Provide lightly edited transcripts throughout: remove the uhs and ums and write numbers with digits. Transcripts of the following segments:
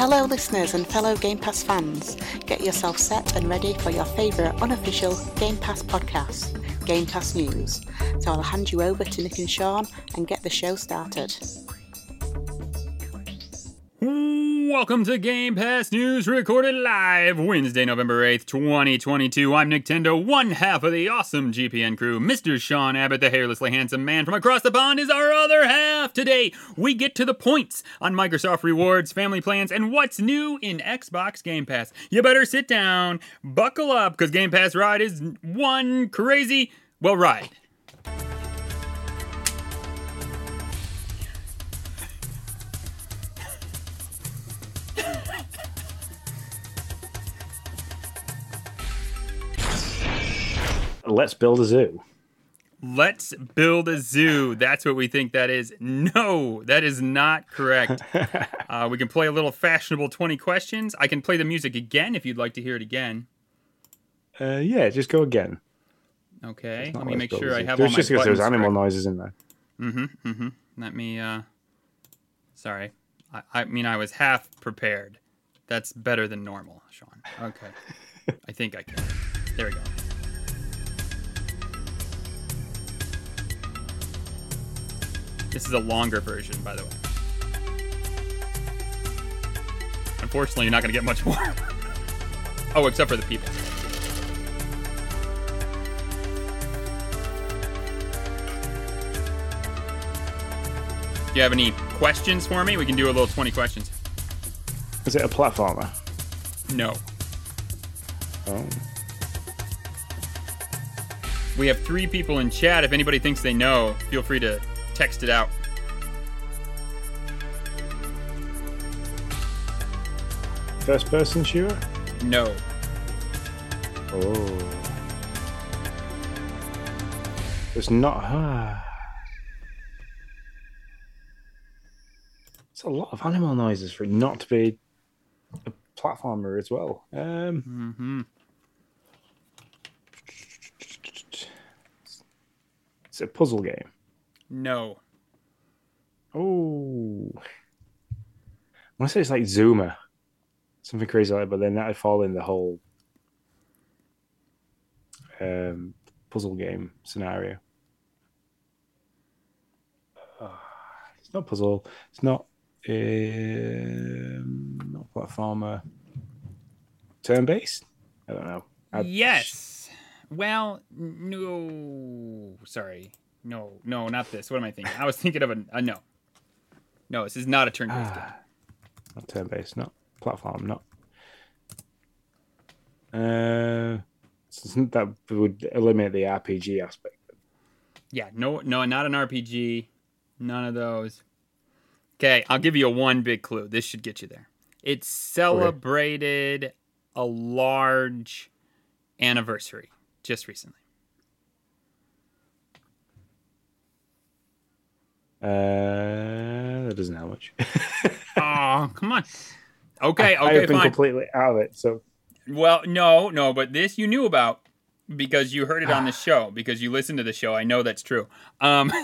Hello listeners and fellow Game Pass fans, get yourself set and ready for your favourite unofficial Game Pass podcast, Game Pass News. So I'll hand you over to Nick and Sean and get the show started. Welcome to Game Pass News, recorded live Wednesday, November 8th, 2022. I'm Nick Tendo, one half of the awesome GPN crew. Mr. Sean Abbott, the hairlessly handsome man from across the pond, is our other half. Today, we get to the points on Microsoft Rewards, family plans, and what's new in Xbox Game Pass. You better sit down, buckle up, because Game Pass Ride is one crazy, well, ride. Let's build a zoo. Let's build a zoo. That's what we think that is. No, that is not correct. We can play a little fashionable 20 questions. I can play the music again if you'd like to hear it again. Yeah, just go again. Okay, let me make sure I have all my buttons correct. Just because there's animal noises in there. Mm-hmm, mm-hmm. Let me, sorry. I mean, I was half prepared. That's better than normal, Sean. Okay. I think I can. There we go. This is a longer version, by the way. Unfortunately, you're not going to get much more. Oh, except for the people. Do you have any questions for me? We can do a little 20 questions. Is it a platformer? No. Oh. We have three people in chat. If anybody thinks they know, feel free to text it out. First person shooter? No. Oh. It's not her. It's a lot of animal noises for it not to be a platformer as well. It's a puzzle game. No. Oh. I want to say it's like Zuma. Something crazy like that, but then that would fall in the whole puzzle game scenario. It's not puzzle. It's not platformer. Turn-based? I don't know. Yes. Well, no. Sorry. No, not this. What am I thinking? I was thinking of a no. No, this is not a turn-based game. Not turn-based, not platform, not. That would eliminate the RPG aspect. Yeah, no, not an RPG. None of those. Okay, I'll give you a one big clue. This should get you there. It celebrated a large anniversary just recently. That doesn't help much. Oh, come on. Okay, I have been fine. Completely out of it. So, well, no, but this you knew about because you heard it on the show because you listened to the show. I know that's true. This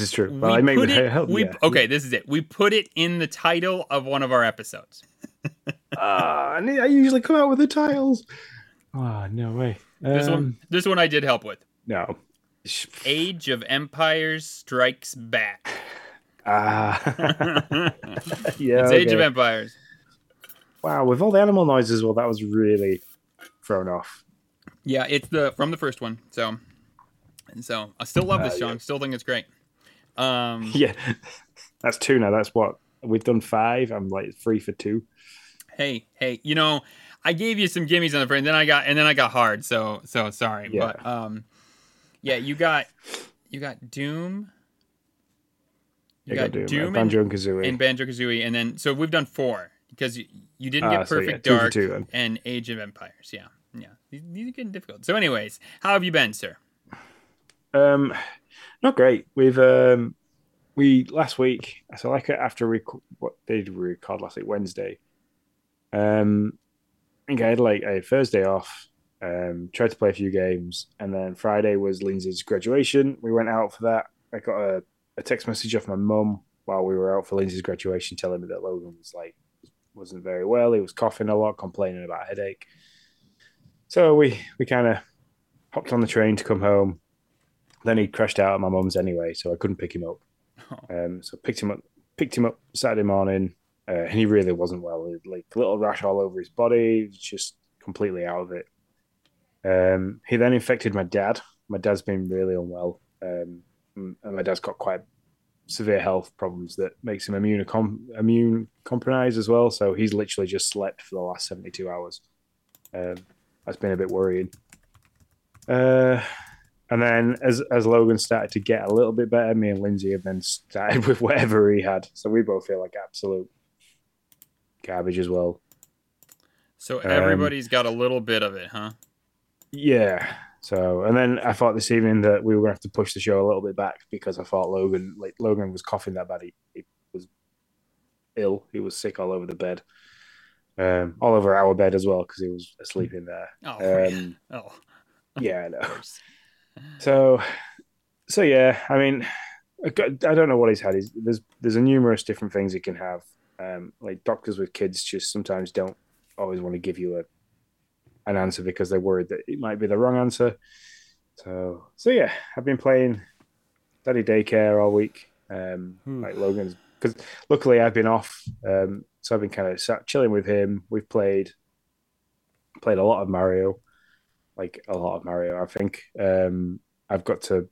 is true. Well, okay, this is it. We put it in the title of one of our episodes. I usually come out with the titles. Oh, no way. This one I did help with. No. Age of Empires Strikes Back. Yeah. It's okay. Age of Empires. Wow, with all the animal noises, well, that was really thrown off. Yeah, it's from the first one. So I still love this, Sean. Yeah. Still think it's great. Yeah, that's two now. That's what we've done five. I'm like 3 for 2. Hey, I gave you some gimmies on the front, then I got hard. So sorry, yeah. But yeah, you got Doom. You got Doom Banjo-Kazooie. And Banjo-Kazooie. And then, so we've done 4 because you didn't get Perfect Dark 2 and Age of Empires. Yeah. These are getting difficult. So anyways, how have you been, sir? Not great. We've, last week, so like after what did we record last week, Wednesday, I think I had like a Thursday off. Tried to play a few games, and then Friday was Lindsay's graduation. We went out for that. I got a text message off my mum while we were out for Lindsay's graduation telling me that Logan was like, wasn't very well. He was coughing a lot, complaining about a headache. So we kind of hopped on the train to come home. Then he crashed out at my mum's anyway, so I couldn't pick him up. So picked him up Saturday morning, and he really wasn't well. He had like a little rash all over his body. He was just completely out of it. He then infected my dad. My dad's been really unwell, and my dad's got quite severe health problems that makes him immune compromised as well. So he's literally just slept for the last 72 hours. That's been a bit worrying. And then as Logan started to get a little bit better, me and Lindsay have then started with whatever he had. So we both feel like absolute garbage as well. So everybody's got a little bit of it, huh? Yeah. So, and then I thought this evening that we were going to have to push the show a little bit back because I thought Logan was coughing that bad. He was ill. He was sick all over the bed. All over our bed as well because he was asleep in there. Yeah, I know. So yeah, I mean, I don't know what he's had. There's a numerous different things he can have. Like doctors with kids just sometimes don't always want to give you an answer because they're worried that it might be the wrong answer. So yeah, I've been playing daddy daycare all week. Like Logan's, because luckily I've been off. So I've been kind of sat chilling with him. We've played a lot of Mario. I think I've got to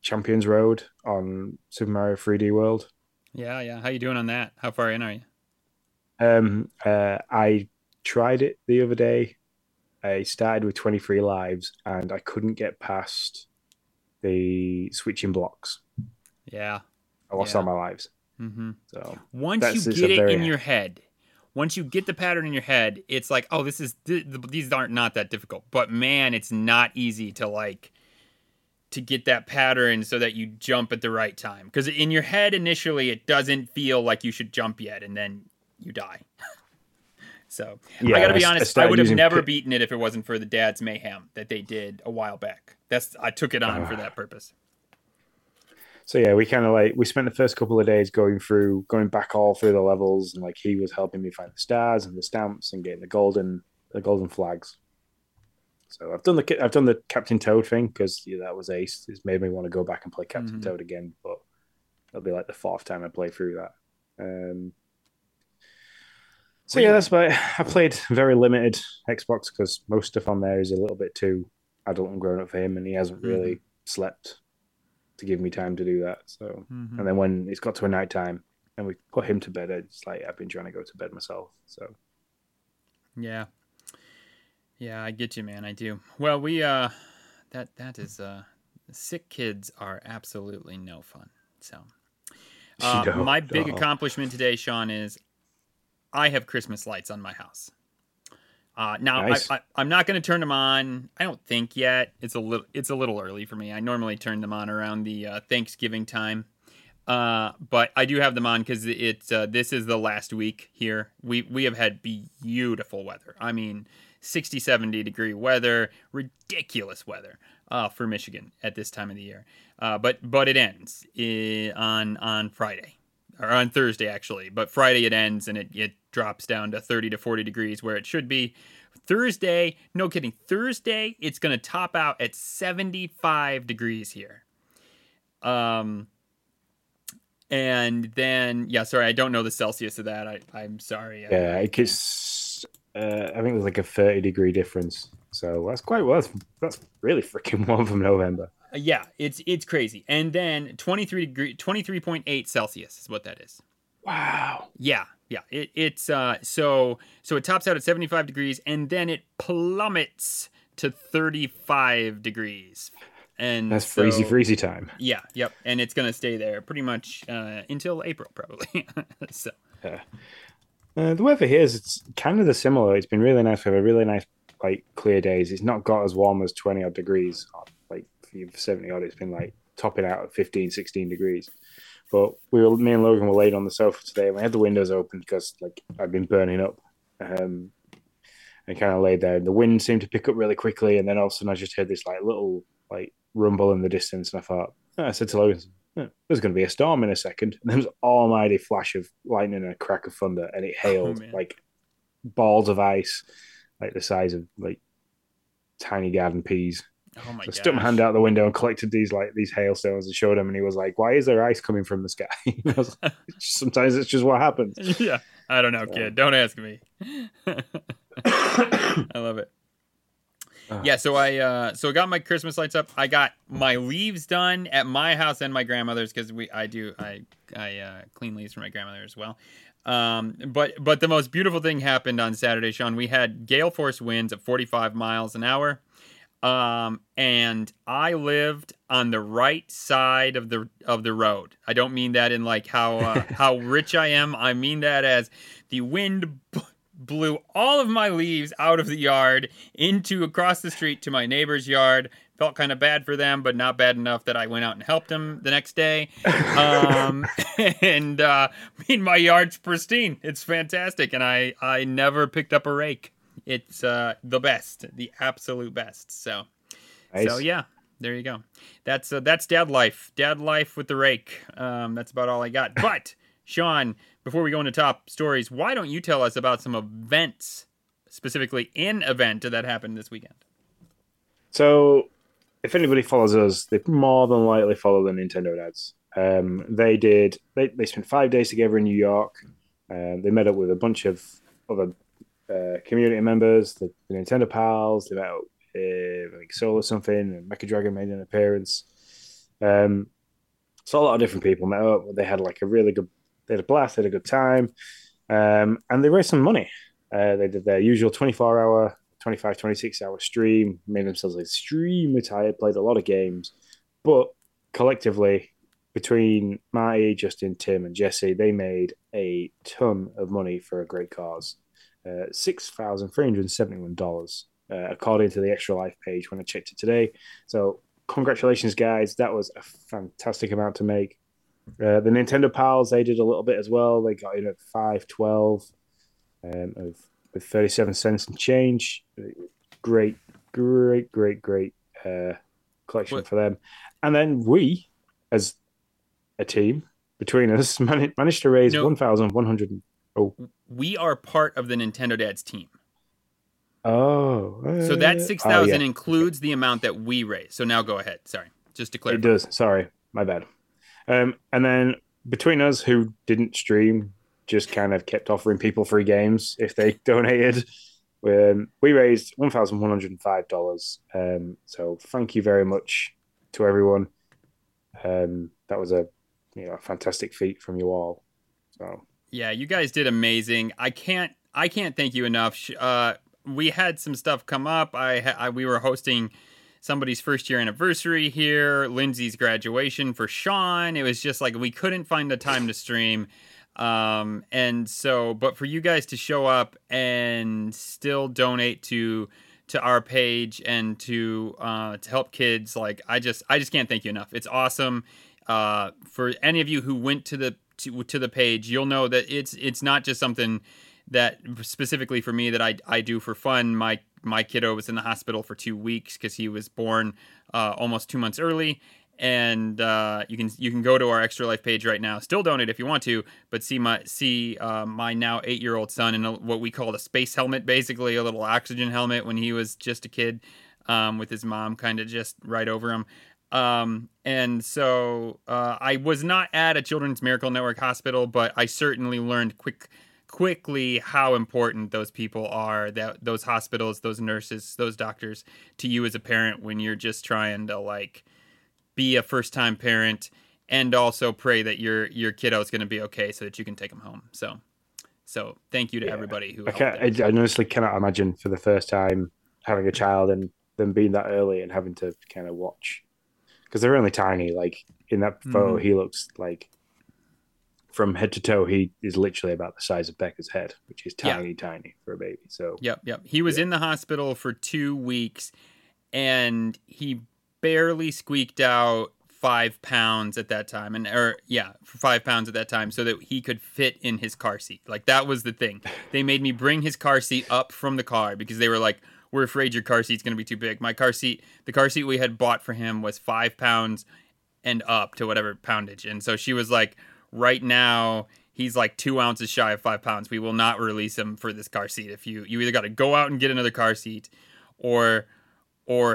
Champions Road on Super Mario 3D World. Yeah. How you doing on that? How far in are you? I tried it the other day. I started with 23 lives, and I couldn't get past the switching blocks. Yeah, I lost all my lives. Mm-hmm. So once you get it in your head. Once you get the pattern in your head, it's like, oh, these aren't not that difficult. But man, it's not easy to get that pattern so that you jump at the right time. Because in your head initially, it doesn't feel like you should jump yet, and then you die. So yeah, I got to be honest, I would have never beaten it if it wasn't for the Dad's Mayhem that they did a while back. I took it on for that purpose. So yeah, we kind of we spent the first couple of days going back all through the levels, and he was helping me find the stars and the stamps and getting the golden flags. So I've done the Captain Toad thing because that was ace. It's made me want to go back and play Captain Toad again, but it'll be like the fourth time I play through that. So yeah, that's about it. I played very limited Xbox because most stuff on there is a little bit too adult and grown up for him, and he hasn't really slept to give me time to do that. So and then when it's got to a night time and we put him to bed, it's like I've been trying to go to bed myself. So yeah, I get you, man. I do. Well, we that is sick kids are absolutely no fun. So my big accomplishment today, Sean, is I have Christmas lights on my house. Now nice. I'm not going to turn them on. I don't think yet. It's a little early for me. I normally turn them on around the Thanksgiving time, but I do have them on because this is the last week here. We have had beautiful weather. I mean, 60, 70 degree weather, ridiculous weather for Michigan at this time of the year. But it ends on Friday. Or on Thursday, actually. But Friday it ends, and it drops down to 30 to 40 degrees where it should be. Thursday, no kidding. Thursday, it's going to top out at 75 degrees here. And then, I don't know the Celsius of that. I'm sorry. Yeah, it gets, I think there's like a 30 degree difference. So that's quite well. That's really freaking warm from November. Yeah, it's crazy. And then 23.8 Celsius is what that is. Wow. Yeah. It's so it tops out at 75 degrees and then it plummets to 35 degrees. And that's freezy time. Yeah, yep. And it's going to stay there pretty much until April probably. So. Yeah. The weather here is it's kind of similar. It's been really nice. We have a really nice clear days. It's not got as warm as 20 odd degrees. 70 odd, it's been topping out at 15, 16 degrees. But me and Logan were laid on the sofa today and we had the windows open because I've been burning up. And kind of laid there. And the wind seemed to pick up really quickly and then all of a sudden I just heard this little rumble in the distance and I said to Logan, oh, there's going to be a storm in a second. And there was an almighty flash of lightning and a crack of thunder, and it hailed like balls of ice, like the size of like tiny garden peas. Oh my! So I stuck my hand out the window and collected these hailstones and showed him, and he was like, "Why is there ice coming from the sky?" I was like, sometimes it's just what happens. Yeah, I don't know, kid. Don't ask me. I love it. Yeah, so I got my Christmas lights up. I got my leaves done at my house and my grandmother's because I clean leaves for my grandmother as well. But the most beautiful thing happened on Saturday, Sean. We had gale force winds at 45 miles an hour. And I lived on the right side of the road. I don't mean that in like how rich I am. I mean that as the wind blew all of my leaves out of the yard across the street to my neighbor's yard. Felt kind of bad for them, but not bad enough that I went out and helped them the next day. And my yard's pristine. It's fantastic, and I never picked up a rake. It's the best, the absolute best. So, nice. So yeah, there you go. That's dad life with the rake. That's about all I got. But Sean, before we go into top stories, why don't you tell us about some events, specifically an event that happened this weekend? So, if anybody follows us, they more than likely follow the Nintendo Dads. They spent 5 days together in New York. They met up with a bunch of other community members, the Nintendo Pals. They met up like Soul or something, and Mecha Dragon made an appearance. So a lot of different people met up. They had like they had a blast, they had a good time, and they raised some money. They did their usual 24-hour, 25, 26-hour stream, made themselves extremely tired, played a lot of games, but collectively, between Marty, Justin, Tim, and Jesse, they made a ton of money for a great cause. $6,371 according to the Extra Life page when I checked it today. So congratulations, guys. That was a fantastic amount to make. The Nintendo Pals, they did a little bit as well. They got in at $5.12 with 37 cents and change. Great collection for them. And then we, as a team, between us, managed to raise $1,100. Oh. We are part of the Nintendo Dads team. Oh. So that $6,000 includes the amount that we raised. So now go ahead. Sorry. Just to clarify. It does. Sorry. My bad. And then between us who didn't stream, just kind of kept offering people free games if they donated, we raised $1,105. So thank you very much to everyone. That was a fantastic feat from you all. So... yeah, you guys did amazing. I can't thank you enough. We had some stuff come up. We were hosting somebody's first year anniversary here, Lindsay's graduation for Sean. It was just like we couldn't find the time to stream. But for you guys to show up and still donate to our page and to help kids, like I just can't thank you enough. It's awesome. For any of you who went to the page, you'll know that it's not just something that specifically for me that I do for fun. My kiddo was in the hospital for 2 weeks because he was born almost 2 months early, and you can go to our Extra Life page right now. Still donate if you want to, but see my now 8-year-old son in what we called a space helmet, basically a little oxygen helmet when he was just a kid, with his mom kind of just right over him. I was not at a Children's Miracle Network hospital, but I certainly learned quickly how important those people are, that those hospitals, those nurses, those doctors to you as a parent when you're just trying to like be a first-time parent and also pray that your kiddo is going to be okay so that you can take them home. So thank you to everybody who helped. I honestly cannot imagine for the first time having a child and them being that early and having to kind of watch. Because they're only tiny. Like in that photo, He looks like from head to toe, he is literally about the size of Becca's head, which is tiny for a baby. So yep. He was in the hospital for 2 weeks, and he barely squeaked out 5 pounds at that time, so that he could fit in his car seat. Like that was the thing. They made me bring his car seat up from the car because they were like, "We're afraid your car seat's going to be too big." My car seat, the car seat we had bought for him was 5 pounds and up to whatever poundage. And so she was like, right now, he's like 2 ounces shy of 5 pounds. We will not release him for this car seat. If you either got to go out and get another car seat or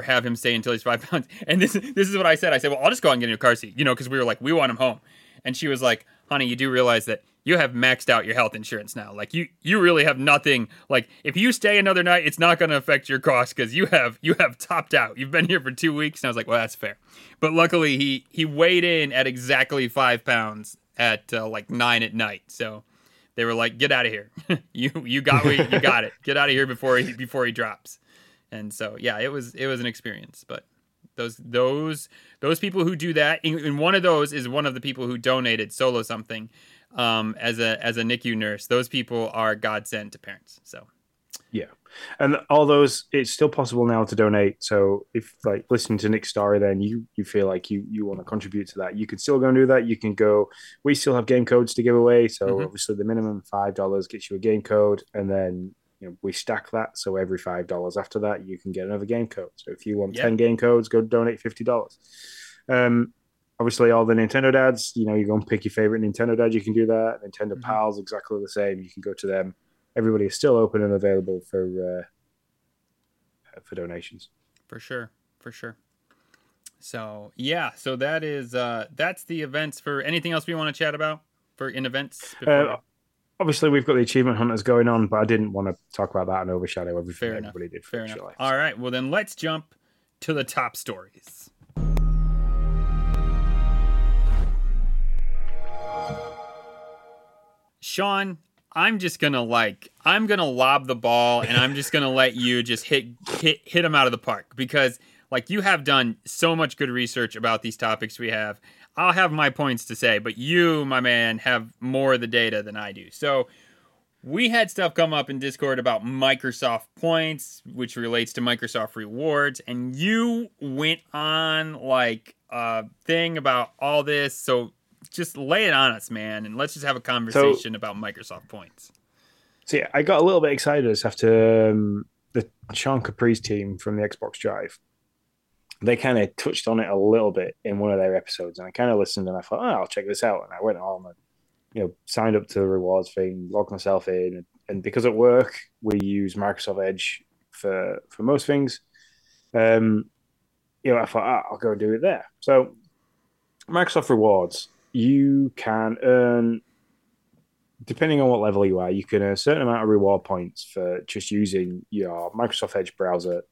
have him stay until he's 5 pounds. And this is what I said. I said, well, I'll just go out and get a new car seat, you know, because we were like, we want him home. And she was like, honey, you do realize that you have maxed out your health insurance now. Like, you really have nothing. Like, if you stay another night, it's not going to affect your costs because you have topped out. You've been here for 2 weeks. And I was like, well, that's fair. But luckily, he weighed in at exactly 5 pounds at like 9 at night. So they were like, get out of here. you got it. Get out of here before he drops. And so, yeah, it was an experience, but those people who do that, and one of those is one of the people who donated solo something as a NICU nurse. Those people are godsend to parents. So yeah, and all those, it's still possible now to donate. So if, like, listening to Nick's story, then you feel like you want to contribute to that, you can still go and do that. You can go. We still have game codes to give away. So obviously the minimum $5 gets you a game code, and then, you know, we stack that, so every $5 after that, you can get another game code. So if you want 10 game codes, go donate $50. Obviously, all the Nintendo Dads, you know, you go and pick your favorite Nintendo Dad, you can do that. Nintendo Pals, exactly the same. You can go to them. Everybody is still open and available for donations. For sure. So, yeah. So that is that's the events. For anything else we want to chat about in events? Obviously, we've got the achievement hunters going on, but I didn't want to talk about that and overshadow everything everybody did for Extra Life. All right, well then let's jump to the top stories. Sean, I'm gonna lob the ball, and I'm just gonna let you just hit them out of the park, because, like, you have done so much good research about these topics we have. I'll have my points to say, but you, my man, have more of the data than I do. So we had stuff come up in Discord about Microsoft points, which relates to Microsoft Rewards, and you went on like a thing about all this. So just lay it on us, man, and let's just have a conversation about Microsoft points. So yeah, I got a little bit excited after the Sean Capri's team from the Xbox Drive. They kind of touched on it a little bit in one of their episodes, and I kind of listened and I thought, oh, I'll check this out. And I went on and, you know, signed up to the rewards thing, logged myself in. And because at work, we use Microsoft Edge for most things. You know, I thought, oh, I'll go do it there. So Microsoft Rewards, you can earn, depending on what level you are, you can earn a certain amount of reward points for just using your Microsoft Edge browser,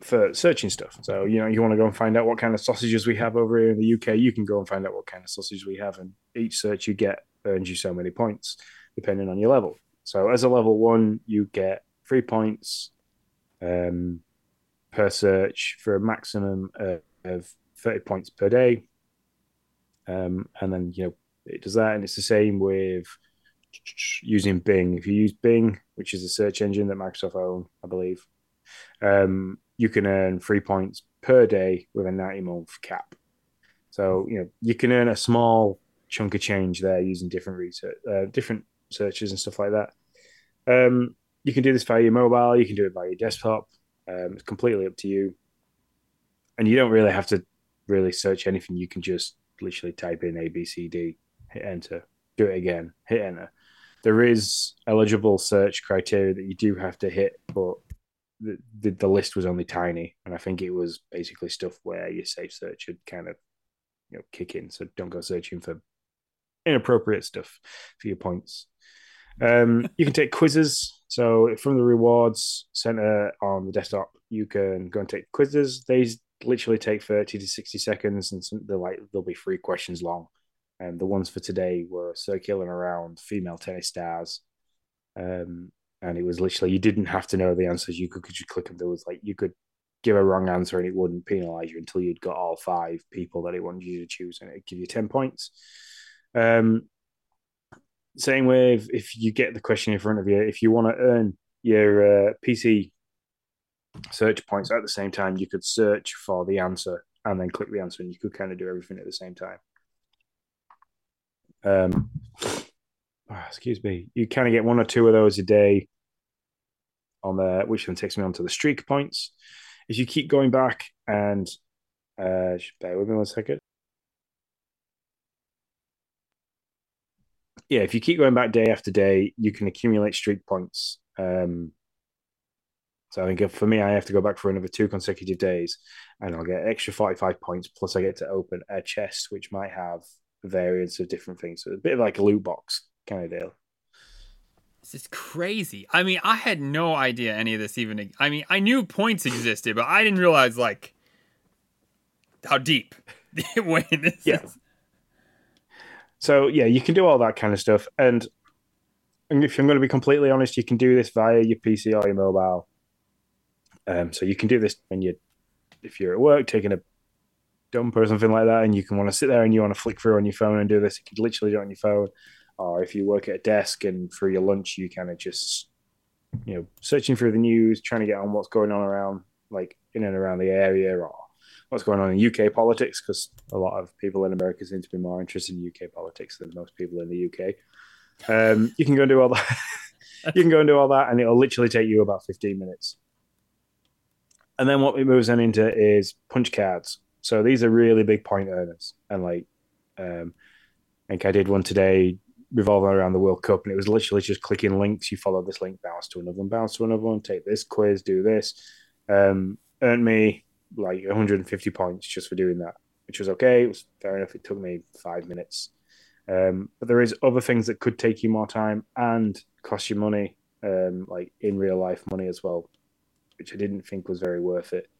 for searching stuff. So, you know, you want to go and find out what kind of sausages we have over here in the UK, you can go and find out what kind of sausage we have, and each search you get earns you so many points depending on your level. So as a level 1, you get 3 points per search for a maximum of 30 points per day, and then, you know, it does that. And it's the same with using Bing. If you use Bing, which is a search engine that Microsoft own, I believe, you can earn 3 points per day with a 90-month cap. So, you know, you can earn a small chunk of change there using different research, different searches and stuff like that. You can do this via your mobile. You can do it via your desktop. It's completely up to you. And you don't really have to really search anything. You can just literally type in A, B, C, D, hit enter, do it again, hit enter. There is eligible search criteria that you do have to hit, but the list was only tiny, and I think it was basically stuff where your safe search should kind of, you know, kick in. So don't go searching for inappropriate stuff for your points. You can take quizzes. So from the rewards center on the desktop, you can go and take quizzes. They literally take 30 to 60 seconds, and they're like, they'll be 3 questions long. And the ones for today were circling around female tennis stars. And it was literally, you didn't have to know the answers. You could just click them. There was like, you could give a wrong answer and it wouldn't penalize you until you'd got all 5 people that it wanted you to choose, and it'd give you 10 points. Same with, if you get the question in front of you, if you want to earn your PC search points at the same time, you could search for the answer and then click the answer, and you could kind of do everything at the same time. Excuse me. You kind of get 1 or 2 of those a day on there, which then takes me onto the streak points. If you keep going back and Bear with me one second. Yeah, if you keep going back day after day, you can accumulate streak points. So I think for me, I have to go back for another 2 consecutive days, and I'll get extra 45 points, plus I get to open a chest, which might have variants of different things. So it's a bit of like a loot box kind of deal. This is crazy. I mean, I had no idea any of this even... I mean, I knew points existed, but I didn't realize, like, how deep it went. This is... So, yeah, you can do all that kind of stuff. And if I'm going to be completely honest, you can do this via your PC or your mobile. So you can do this when if you're at work taking a dump or something like that, and you can want to sit there and you want to flick through on your phone and do this. You can literally do it on your phone. Or if you work at a desk and through your lunch, you kind of just, you know, searching through the news, trying to get on what's going on around, like in and around the area, or what's going on in UK politics, because a lot of people in America seem to be more interested in UK politics than most people in the UK. You can go and do all that. You can go and do all that, and it'll literally take you about 15 minutes. And then what it moves on into is punch cards. So these are really big point earners. And like, I think I did one today revolving around the World Cup, and it was literally just clicking links. You follow this link, bounce to another one, take this quiz, do this. Earned me like 150 points just for doing that, which was okay. It was fair enough. It took me 5 minutes. But there is other things that could take you more time and cost you money, like in real life money as well, which I didn't think was very worth it.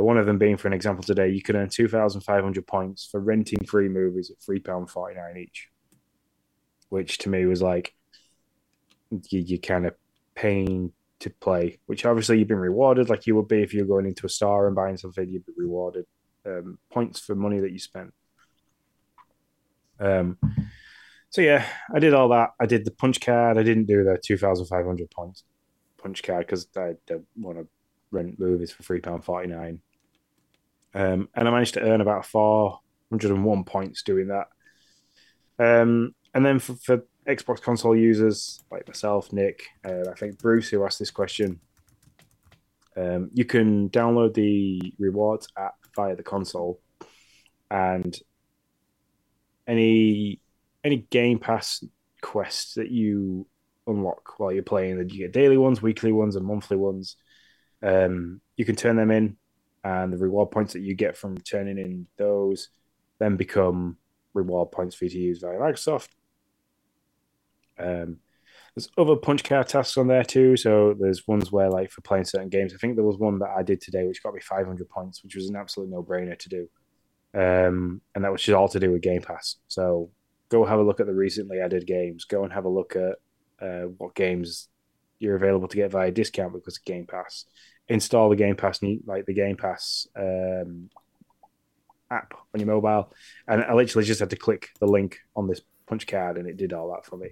One of them being, for an example today, you can earn 2,500 points for renting free movies at £3.49 each, which to me was like, you're kind of paying to play, which obviously you've been rewarded, like you would be if you're going into a store and buying something, you'd be rewarded points for money that you spent. So yeah, I did all that. I did the punch card. I didn't do the 2,500 points punch card because I don't want to rent movies for £3.49. And I managed to earn about 401 points doing that. And then for Xbox console users like myself, Nick, I think Bruce, who asked this question, you can download the rewards app via the console, and any Game Pass quests that you unlock while you're playing, that you get daily ones, weekly ones, and monthly ones. You can turn them in, and the reward points that you get from turning in those then become reward points for you to use via Microsoft. There's other punch card tasks on there too. So there's ones where, like, for playing certain games, I think there was one that I did today which got me 500 points, which was an absolute no-brainer to do. And that was just all to do with Game Pass. So go have a look at the recently added games. Go and have a look at what games you're available to get via discount because of Game Pass. Install the Game Pass, like the Game Pass app on your mobile, and I literally just had to click the link on this punch card, and it did all that for me.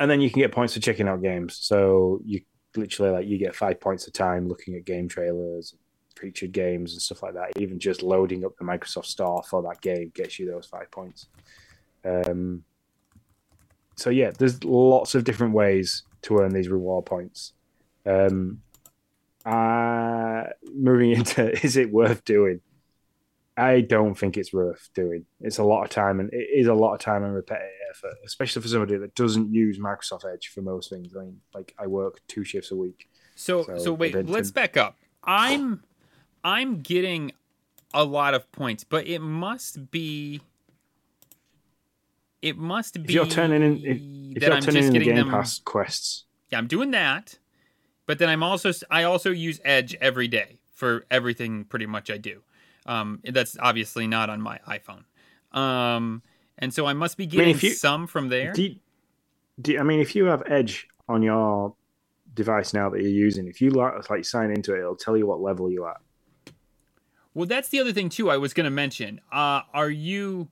And then you can get points for checking out games. So you literally, like, you get 5 points a time looking at game trailers, featured games, and stuff like that. Even just loading up the Microsoft Store for that game gets you those 5 points. So yeah, there's lots of different ways to earn these reward points. Moving into, is it worth doing? I don't think it's worth doing. It's a lot of time, and it is a lot of time and repetitive effort, especially for somebody that doesn't use Microsoft Edge for most things. I mean, like, I work 2 shifts a week. So wait, let's back up. I'm getting a lot of points, but it must be. If you're turning in, if you're turning in the Game Pass quests. Yeah, I'm doing that, but then I also use Edge every day for everything pretty much I do. That's obviously not on my iPhone, and so I must be getting some from there. If you have Edge on your device now that you're using, if you like sign into it, it'll tell you what level you're at. Well, that's the other thing too. I was going to mention. Are you?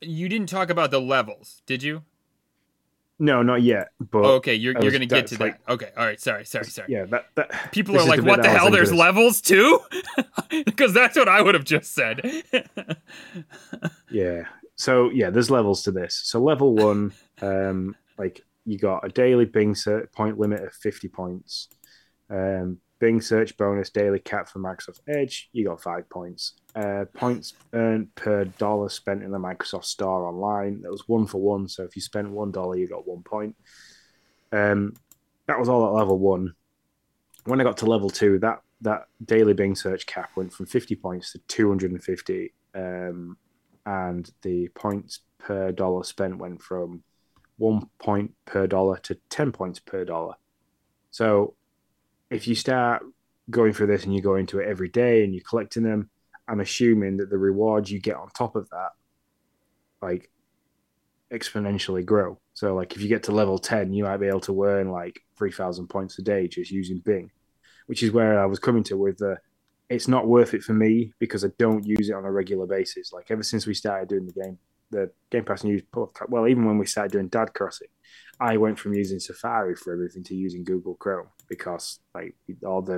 You didn't talk about the levels, did you? No, not yet. But okay, you're going to get to that. Like, okay, all right. Sorry. Yeah, that people are like, "What the hell? There's levels too?" Because that's what I would have just said. Yeah. So yeah, there's levels to this. So level 1, like you got a daily Bing point limit of 50 points. Bing search bonus daily cap for Microsoft Edge, you got 5 points. Points earned per dollar spent in the Microsoft Store online. That was 1 for 1, so if you spent $1, you got 1 point. That was all at level 1. When I got to level 2, that daily Bing search cap went from 50 points to 250, and the points per dollar spent went from 1 point per dollar to 10 points per dollar. So if you start going through this and you go into it every day and you're collecting them, I'm assuming that the rewards you get on top of that, like, exponentially grow. So, like, if you get to level 10, you might be able to earn, like, 3,000 points a day just using Bing, which is where I was coming to with the, it's not worth it for me because I don't use it on a regular basis. Like, ever since we started doing the Game Pass News podcast, well, even when we started doing Dad Crossing, I went from using Safari for everything to using Google Chrome because, like, we went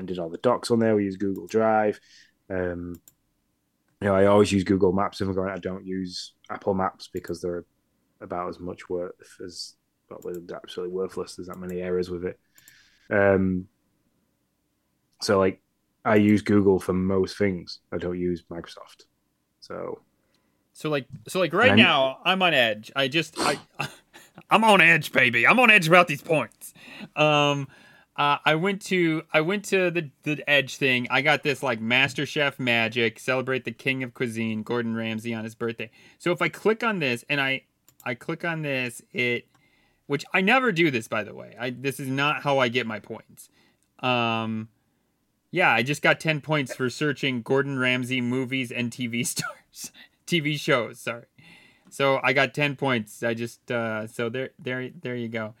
and did all the docs on there. We used Google Drive. You know, I always use Google Maps if I'm going. I don't use Apple Maps because they're about as much worth as, well, they're absolutely worthless. There's that many errors with it. So, like, I use Google for most things. I don't use Microsoft. So right now, I'm on Edge. I'm on Edge, baby. I'm on Edge about these points. I went to the Edge thing. I got this, like, MasterChef Magic, celebrate the king of cuisine, Gordon Ramsay, on his birthday. So if I click on this, and I click on this, which I never do this, by the way. This is not how I get my points. Yeah, I just got 10 points for searching Gordon Ramsay movies and TV shows, sorry. So I got 10 points. I just so there you go.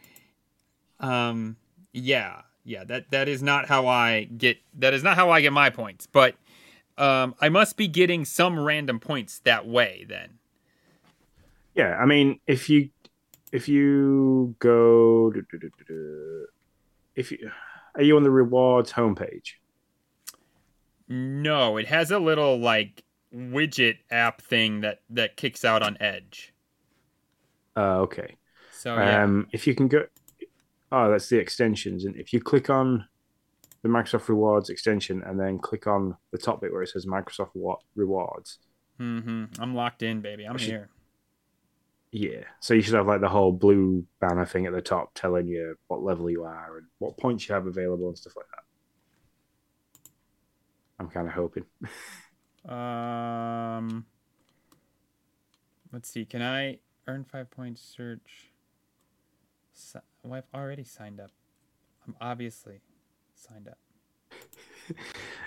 Yeah, that is not how I get my points, but I must be getting some random points that way then. Yeah, I mean, if you go, are you on the rewards homepage? No, it has a little, like, widget app thing that kicks out on Edge. Okay. So yeah. If you can go, that's the extensions, and if you click on the Microsoft Rewards extension and then click on the top bit where it says Microsoft Rewards. Mm-hmm. I'm locked in, baby. I'm here. Yeah. So you should have, like, the whole blue banner thing at the top telling you what level you are and what points you have available and stuff like that. I'm kind of hoping. Let's see. Can I earn 5 points? Search. Oh, I've already signed up. I'm obviously signed up.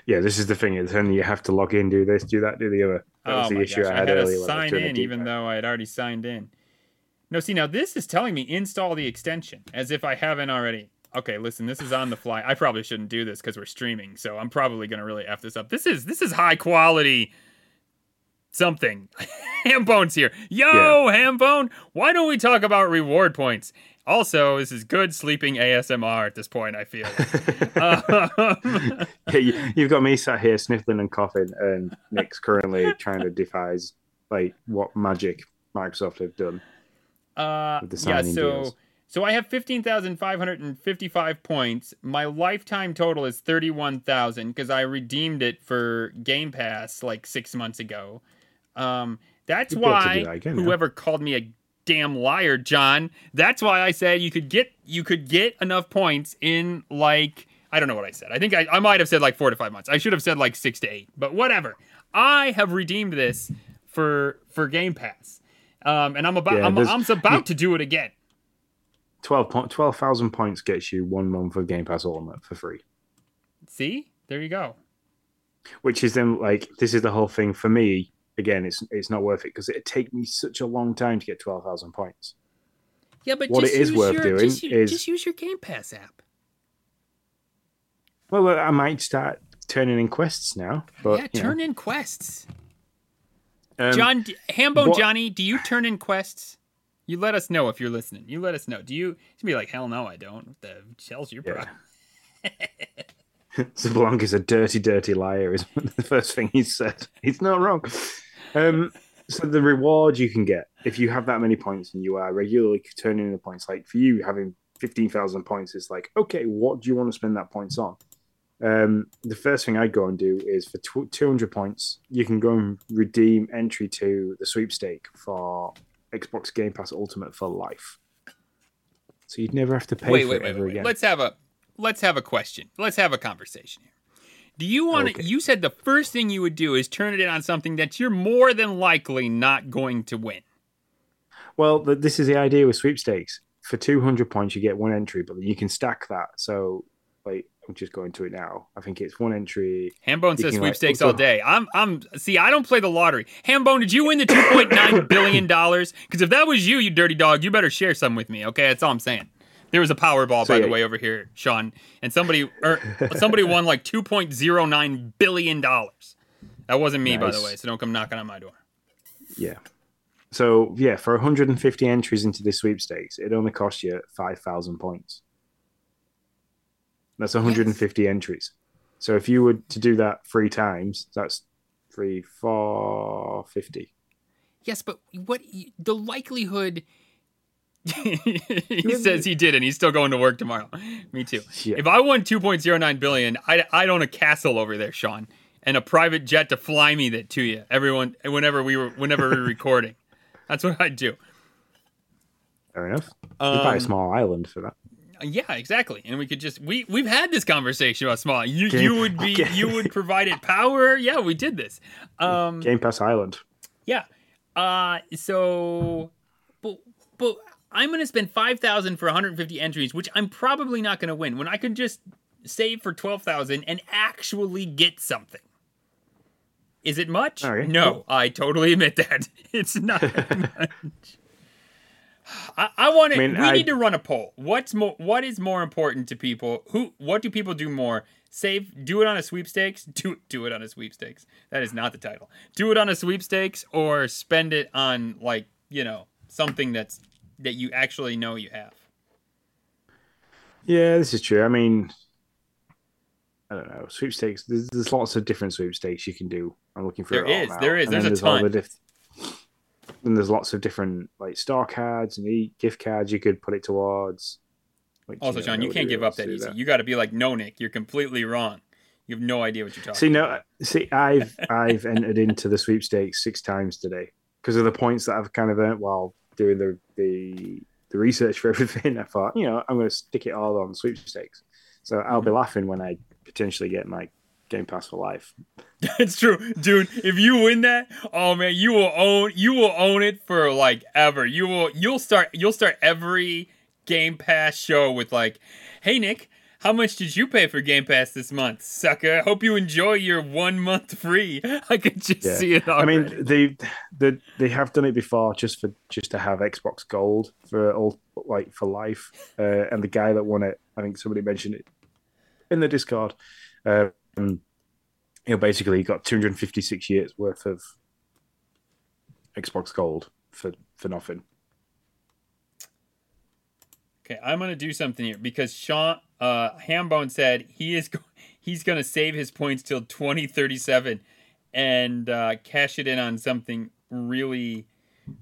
Yeah, this is the thing. It's only you have to log in, do this, do that, do the other. That was the issue I had earlier. Sign in, even though I had already signed in. No, see, now this is telling me install the extension as if I haven't already. Okay, listen, this is on the fly. I probably shouldn't do this because we're streaming, so I'm probably going to really F this up. This is high quality something. Hambone's here. Yo, yeah. Hambone, why don't we talk about reward points? Also, this is good sleeping ASMR at this point, I feel. Yeah, you've got me sat here sniffling and coughing, and Nick's currently trying to devise, like, what magic Microsoft have done with the signing deals. So I have 15,555 points. My lifetime total is 31,000 because I redeemed it for Game Pass like 6 months ago. That's why whoever called me a damn liar, John. That's why I said you could get enough points in, like, I don't know what I said. I think I might have said like 4 to 5 months. I should have said like 6 to 8, but whatever. I have redeemed this for Game Pass, and I'm about to do it again. 12,000 points gets you 1 month of Game Pass Ultimate for free. See? There you go. Which is then, like, this is the whole thing for me. Again, it's not worth it because it'd take me such a long time to get 12,000 points. Yeah, but what just use your Game Pass app. Well, I might start turning in quests now. But, yeah, turn in quests. John, Johnny, do you turn in quests? You let us know if you're listening. You let us know. Do you? You'd be like, hell no, I don't. What the hell's your problem? Zablonk is a dirty, dirty liar is the first thing he said. He's not wrong. So the reward you can get, if you have that many points and you are regularly turning in the points, like for you having 15,000 points, it's like, okay, what do you want to spend that points on? The first thing I'd go and do is for 200 points, you can go and redeem entry to the sweepstake for Xbox Game Pass Ultimate for life. So you'd never have to pay for it ever again. Let's have a question. Let's have a conversation here. Do you want to, you said the first thing you would do is turn it in on something that you're more than likely not going to win. Well, this is the idea with sweepstakes. For 200 points, you get one entry, but you can stack that. So, like, I'm just going to it now. I think it's one entry. Hambone says sweepstakes all day. See, I don't play the lottery. Hambone, did you win the $2.9 billion? Because if that was you, you dirty dog, you better share some with me, okay? That's all I'm saying. There was a Powerball, by the way, over here, Sean, and somebody won like $2.09 billion. That wasn't me, by the way, so don't come knocking on my door. Yeah. So, yeah, for 150 entries into this sweepstakes, it only cost you 5,000 points. That's 150 entries. So if you were to do that 3 times, that's 3,450. Yes, but what the likelihood... He says he did, and he's still going to work tomorrow. Me too. Yeah. If I won $2.09 billion, I'd own a castle over there, Sean, and a private jet to fly me that to you. Everyone, whenever we were recording, that's what I'd do. Fair enough. We'd buy a small island for that. Yeah, exactly. And we could just we've had this conversation about small. You would provide it power. Yeah, we did this. Game Pass Island. Yeah. So, but. I'm going to spend $5,000 for 150 entries, which I'm probably not going to win, when I could just save for $12,000 and actually get something. Is it much? Right. No, I totally admit that. It's not much. I need to run a poll. What is more important to people? What do people do more? Do it on a sweepstakes? Do it on a sweepstakes. That is not the title. Do it on a sweepstakes, or spend it on, like, you know, something that you actually know you have. Yeah, this is true. I mean, I don't know. Sweepstakes, there's lots of different sweepstakes you can do. I'm looking for there's a ton. And there's lots of different, like, star cards and gift cards you could put it towards. Which, also, Sean, you can't give up that easy. You got to be like, no, Nick, you're completely wrong. You have no idea what you're talking about. See, I've entered into the sweepstakes 6 times today because of the points that I've kind of earned while doing the research for everything. I thought, I'm going to stick it all on sweepstakes. So I'll be laughing when I potentially get my Game Pass for life. That's true. Dude, if you win that, oh man, you will own it for like ever. You'll start every Game Pass show with like, "Hey Nick, how much did you pay for Game Pass this month, sucker? Hope you enjoy your 1 month free." I could just see it already. I mean, they have done it before just to have Xbox Gold for life. And the guy that won it, I think somebody mentioned it in the Discord. Basically, he got 256 years worth of Xbox Gold for nothing. Okay, I'm gonna do something here because Sean. Hambone said he's going to save his points till 2037 and cash it in on something really,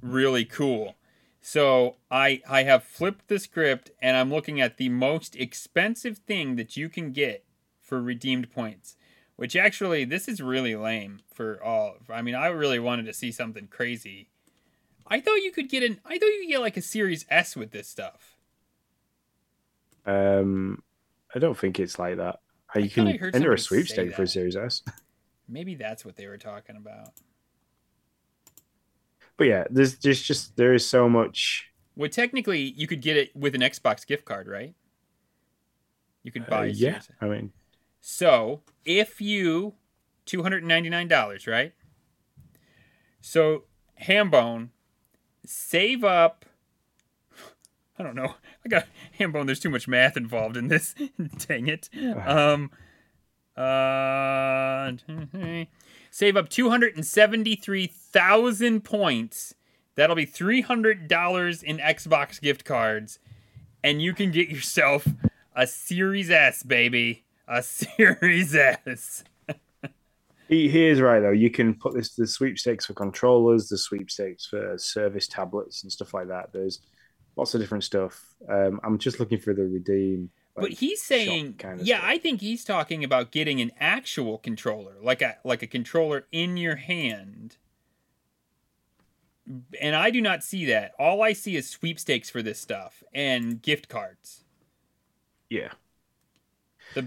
really cool. So I have flipped the script and I'm looking at the most expensive thing that you can get for redeemed points, which actually this is really lame for all. I mean, I really wanted to see something crazy. I thought you could get like a Series S with this stuff. I don't think it's like that. You can enter a sweepstake for a Series S. Maybe that's what they were talking about. But yeah, there is so much. Well, technically, you could get it with an Xbox gift card, right? You could buy. Series S. I mean. So if you $299, right? So Hambone, save up. I don't know. I got Hambone. There's too much math involved in this. Dang it. Save up 273,000 points. That'll be $300 in Xbox gift cards. And you can get yourself a Series S, baby. A Series S. He is right, though. You can put the sweepstakes for controllers, the sweepstakes for service tablets and stuff like that. There's lots of different stuff. I'm just looking for the redeem. But he's saying, I think he's talking about getting an actual controller, like a controller in your hand. And I do not see that. All I see is sweepstakes for this stuff and gift cards. Yeah.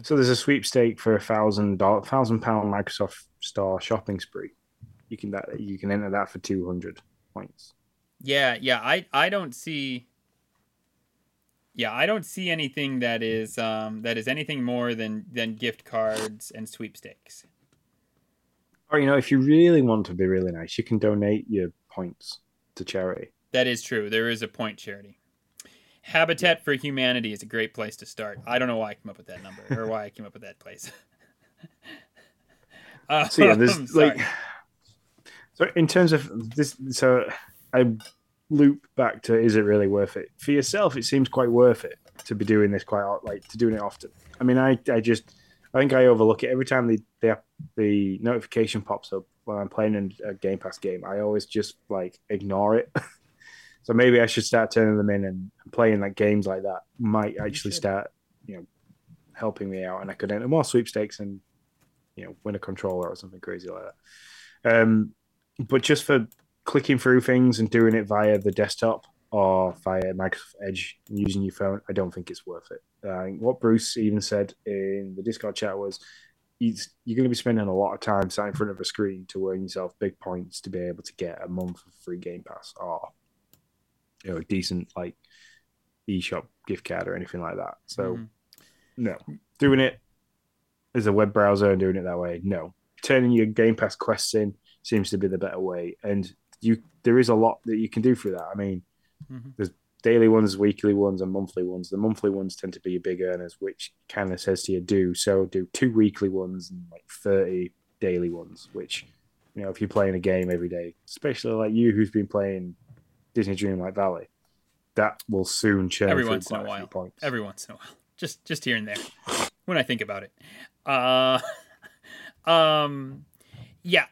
So there's a sweepstake for $1,000 Microsoft Store shopping spree. You can enter that for 200 points. Yeah. I don't see anything that is anything more than gift cards and sweepstakes. Or, if you really want to be really nice, you can donate your points to charity. That is true. There is a point charity. Habitat for Humanity is a great place to start. I don't know why I came up with that number or why I came up with that place. So in terms of this, so I loop back to, is it really worth it? For yourself, it seems quite worth it to be doing this often. I mean, I think I overlook it every time the notification pops up when I'm playing a Game Pass game. I always just ignore it. So maybe I should start turning them in, and playing games like that might actually start, helping me out, and I could enter more sweepstakes and, win a controller or something crazy like that. But just for clicking through things and doing it via the desktop or via Microsoft Edge and using your phone, I don't think it's worth it. What Bruce even said in the Discord chat was, you're going to be spending a lot of time sat in front of a screen to earn yourself big points to be able to get a month of free Game Pass or a decent eShop gift card or anything like that. So no, doing it as a web browser and doing it that way, no. Turning your Game Pass quests in seems to be the better way, and there is a lot that you can do through that. I mean, there's daily ones, weekly ones, and monthly ones. The monthly ones tend to be your big earners, which kind of says to you, do 2 weekly ones and 30 daily ones, which, if you're playing a game every day, especially you who's been playing Disney Dreamlight Valley, that will soon churn every once in a while. Points. Every once in a while. Just here and there when I think about it. Yeah.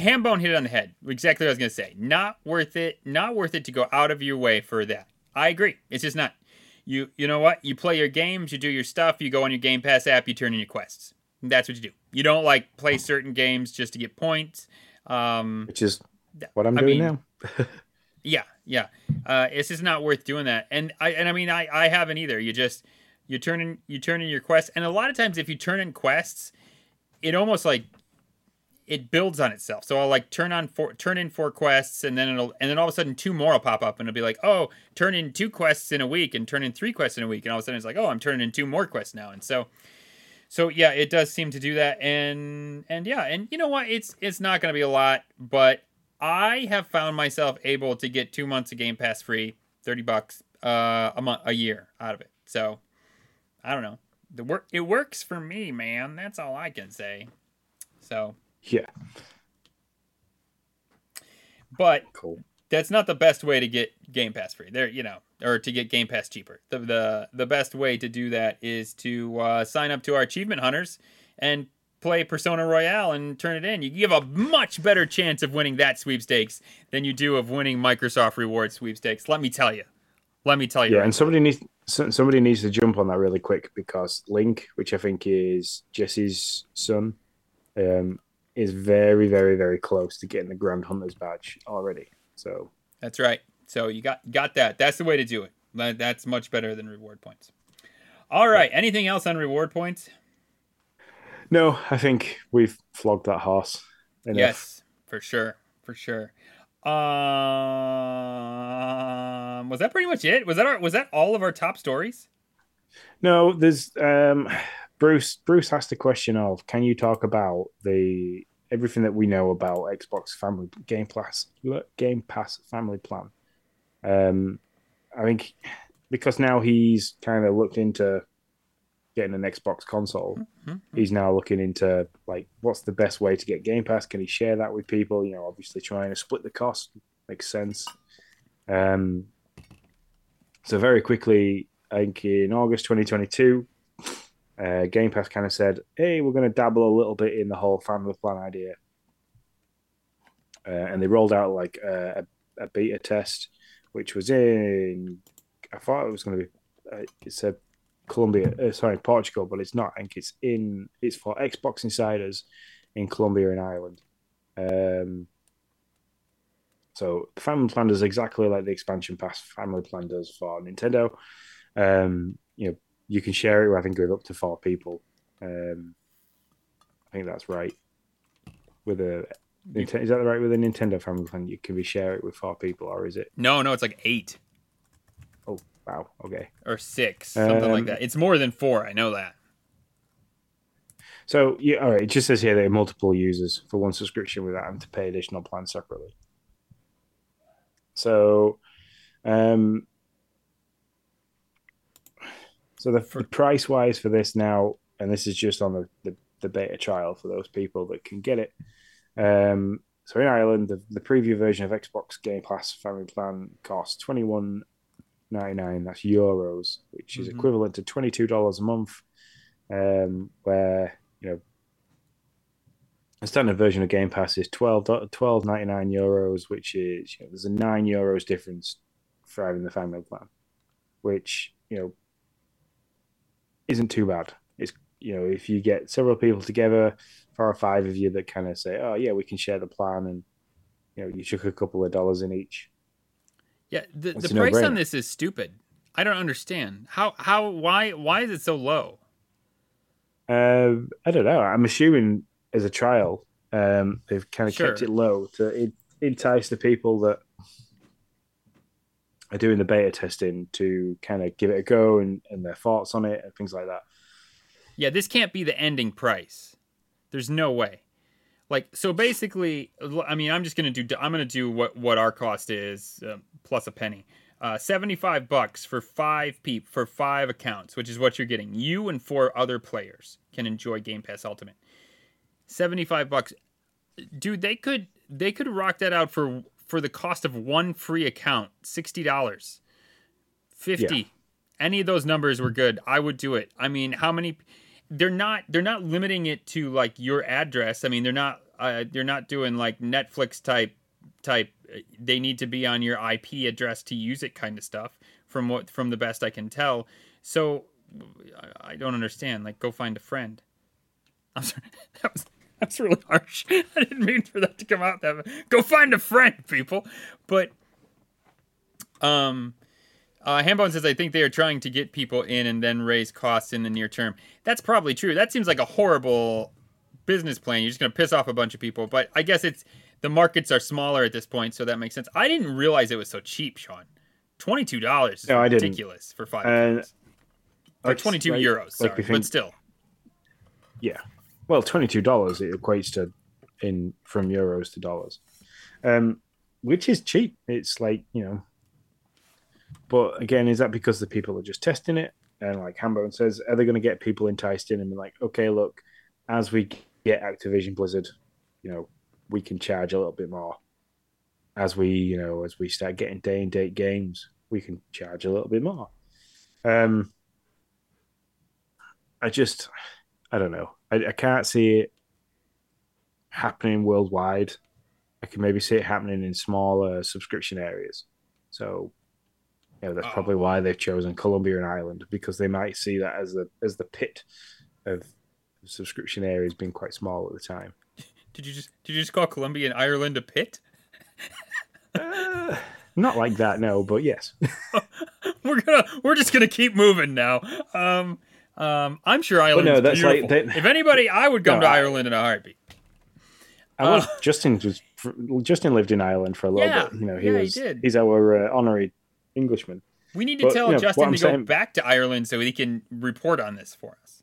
Hambone hit it on the head. Exactly what I was going to say. Not worth it. Not worth it to go out of your way for that. I agree. It's just not. You know what? You play your games. You do your stuff. You go on your Game Pass app. You turn in your quests. And that's what you do. You don't play certain games just to get points. Which is what I'm doing now. Yeah. It's just not worth doing that. And I haven't either. You turn in your quests. And a lot of times if you turn in quests, it almost it builds on itself. So I'll turn in 4 quests, and then then all of a sudden 2 more will pop up, and it'll be turn in 2 quests in a week and turn in 3 quests in a week. And all of a sudden it's I'm turning in 2 more quests now. And so yeah, it does seem to do that. And yeah, and you know what? It's not going to be a lot, but I have found myself able to get 2 months of Game Pass free, $30 a year out of it. So I don't know. It works for me, man. That's all I can say. So yeah. But cool. That's not the best way to get Game Pass free. There, or to get Game Pass cheaper. The best way to do that is to sign up to our Achievement Hunters and play Persona Royale and turn it in. You give a much better chance of winning that sweepstakes than you do of winning Microsoft Rewards sweepstakes. Let me tell you. Yeah, right, and somebody needs to jump on that really quick, because Link, which I think is Jesse's son, is very, very, very close to getting the Grand Hunter's badge already. So that's right. So you got that. That's the way to do it. That's much better than reward points. All right. Yeah. Anything else on reward points? No, I think we've flogged that horse enough. Yes, for sure. Was that pretty much it? Was that all of our top stories? No, there's Bruce asked the question of, can you talk about everything that we know about Xbox Family Game Pass Family Plan? I think because now he's kind of looked into getting an Xbox console, he's now looking into what's the best way to get Game Pass? Can he share that with people? Obviously trying to split the cost makes sense. So very quickly, I think in August 2022. Game Pass kind of said, hey, we're going to dabble a little bit in the whole family plan idea. And they rolled out a beta test, which was in, I thought it was going to be, it said Portugal, but it's not. I think it's for Xbox insiders in Colombia and Ireland. So the family plan is exactly like the expansion pass family plan does for Nintendo. You know, you can share it with, I think, with up to 4 people. I think that's right. With a is that right with a Nintendo family plan? You can share it with 4 people, or is it? No, it's like 8. Oh wow, okay. Or 6, something like that. It's more than 4. I know that. So yeah, all right. It just says here there are multiple users for one subscription without having to pay additional plans separately. So, the price wise for this now, and this is just on the beta trial for those people that can get it. So in Ireland, the preview version of Xbox Game Pass Family Plan costs €21.99. That's euros, which is equivalent to $22 a month. Where a standard version of Game Pass is €12.99, which is there's a €9 difference for having the family plan, which isn't too bad. It's if you get several people together, 4 or 5 of you that kind of say, oh yeah, we can share the plan, and you chuck a couple of dollars in each. Yeah, the price on this is stupid. I don't understand why is it so low. I don't know. I'm assuming as a trial, they've kind of kept it low to entice the people that are doing the beta testing to kind of give it a go and their thoughts on it and things like that. Yeah, this can't be the ending price. There's no way. Like, so basically, I mean, I'm gonna do what our cost is plus a penny. $75 for 5 people for 5 accounts, which is what you're getting. You and 4 other players can enjoy Game Pass Ultimate. $75, dude. They could rock that out for the cost of one free account. $60, $50. Yeah. Any of those numbers were good. I would do it. I mean, how many? They're not limiting it to like your address. I mean, they're not doing like Netflix type. They need to be on your IP address to use it, kind of stuff. From the best I can tell, so I don't understand. Like, go find a friend. I'm sorry, that's really harsh. I didn't mean for that to come out that way. Go find a friend, people. But Hambone says, I think they are trying to get people in and then raise costs in the near term. That's probably true. That seems like a horrible business plan. You're just gonna piss off a bunch of people. But I guess it's. The markets are smaller at this point, so that makes sense. I didn't realize it was so cheap, Sean. $22 is ridiculous for 5 accounts. Or 22 euros, sorry, but still. Yeah. Well, $22, it equates to from euros to dollars, which is cheap. It's like, But again, is that because the people are just testing it? And like Hambone says, are they going to get people enticed in and be like, okay, look, as we get Activision Blizzard, we can charge a little bit more as we start getting day and date games, we can charge a little bit more. I don't know. I can't see it happening worldwide. I can maybe see it happening in smaller subscription areas. So, that's probably why they've chosen Colombia and Ireland, because they might see that as the pit of subscription areas being quite small at the time. Did you just call Colombia and Ireland a pit? Not like that, no. But yes, we're just gonna keep moving now. I'm sure Ireland. Well, no, that's beautiful. If anybody, I would come to Ireland in a heartbeat. Justin lived in Ireland for a little bit. He did. He's our honorary Englishman. We need to tell Justin to go back to Ireland so he can report on this for us.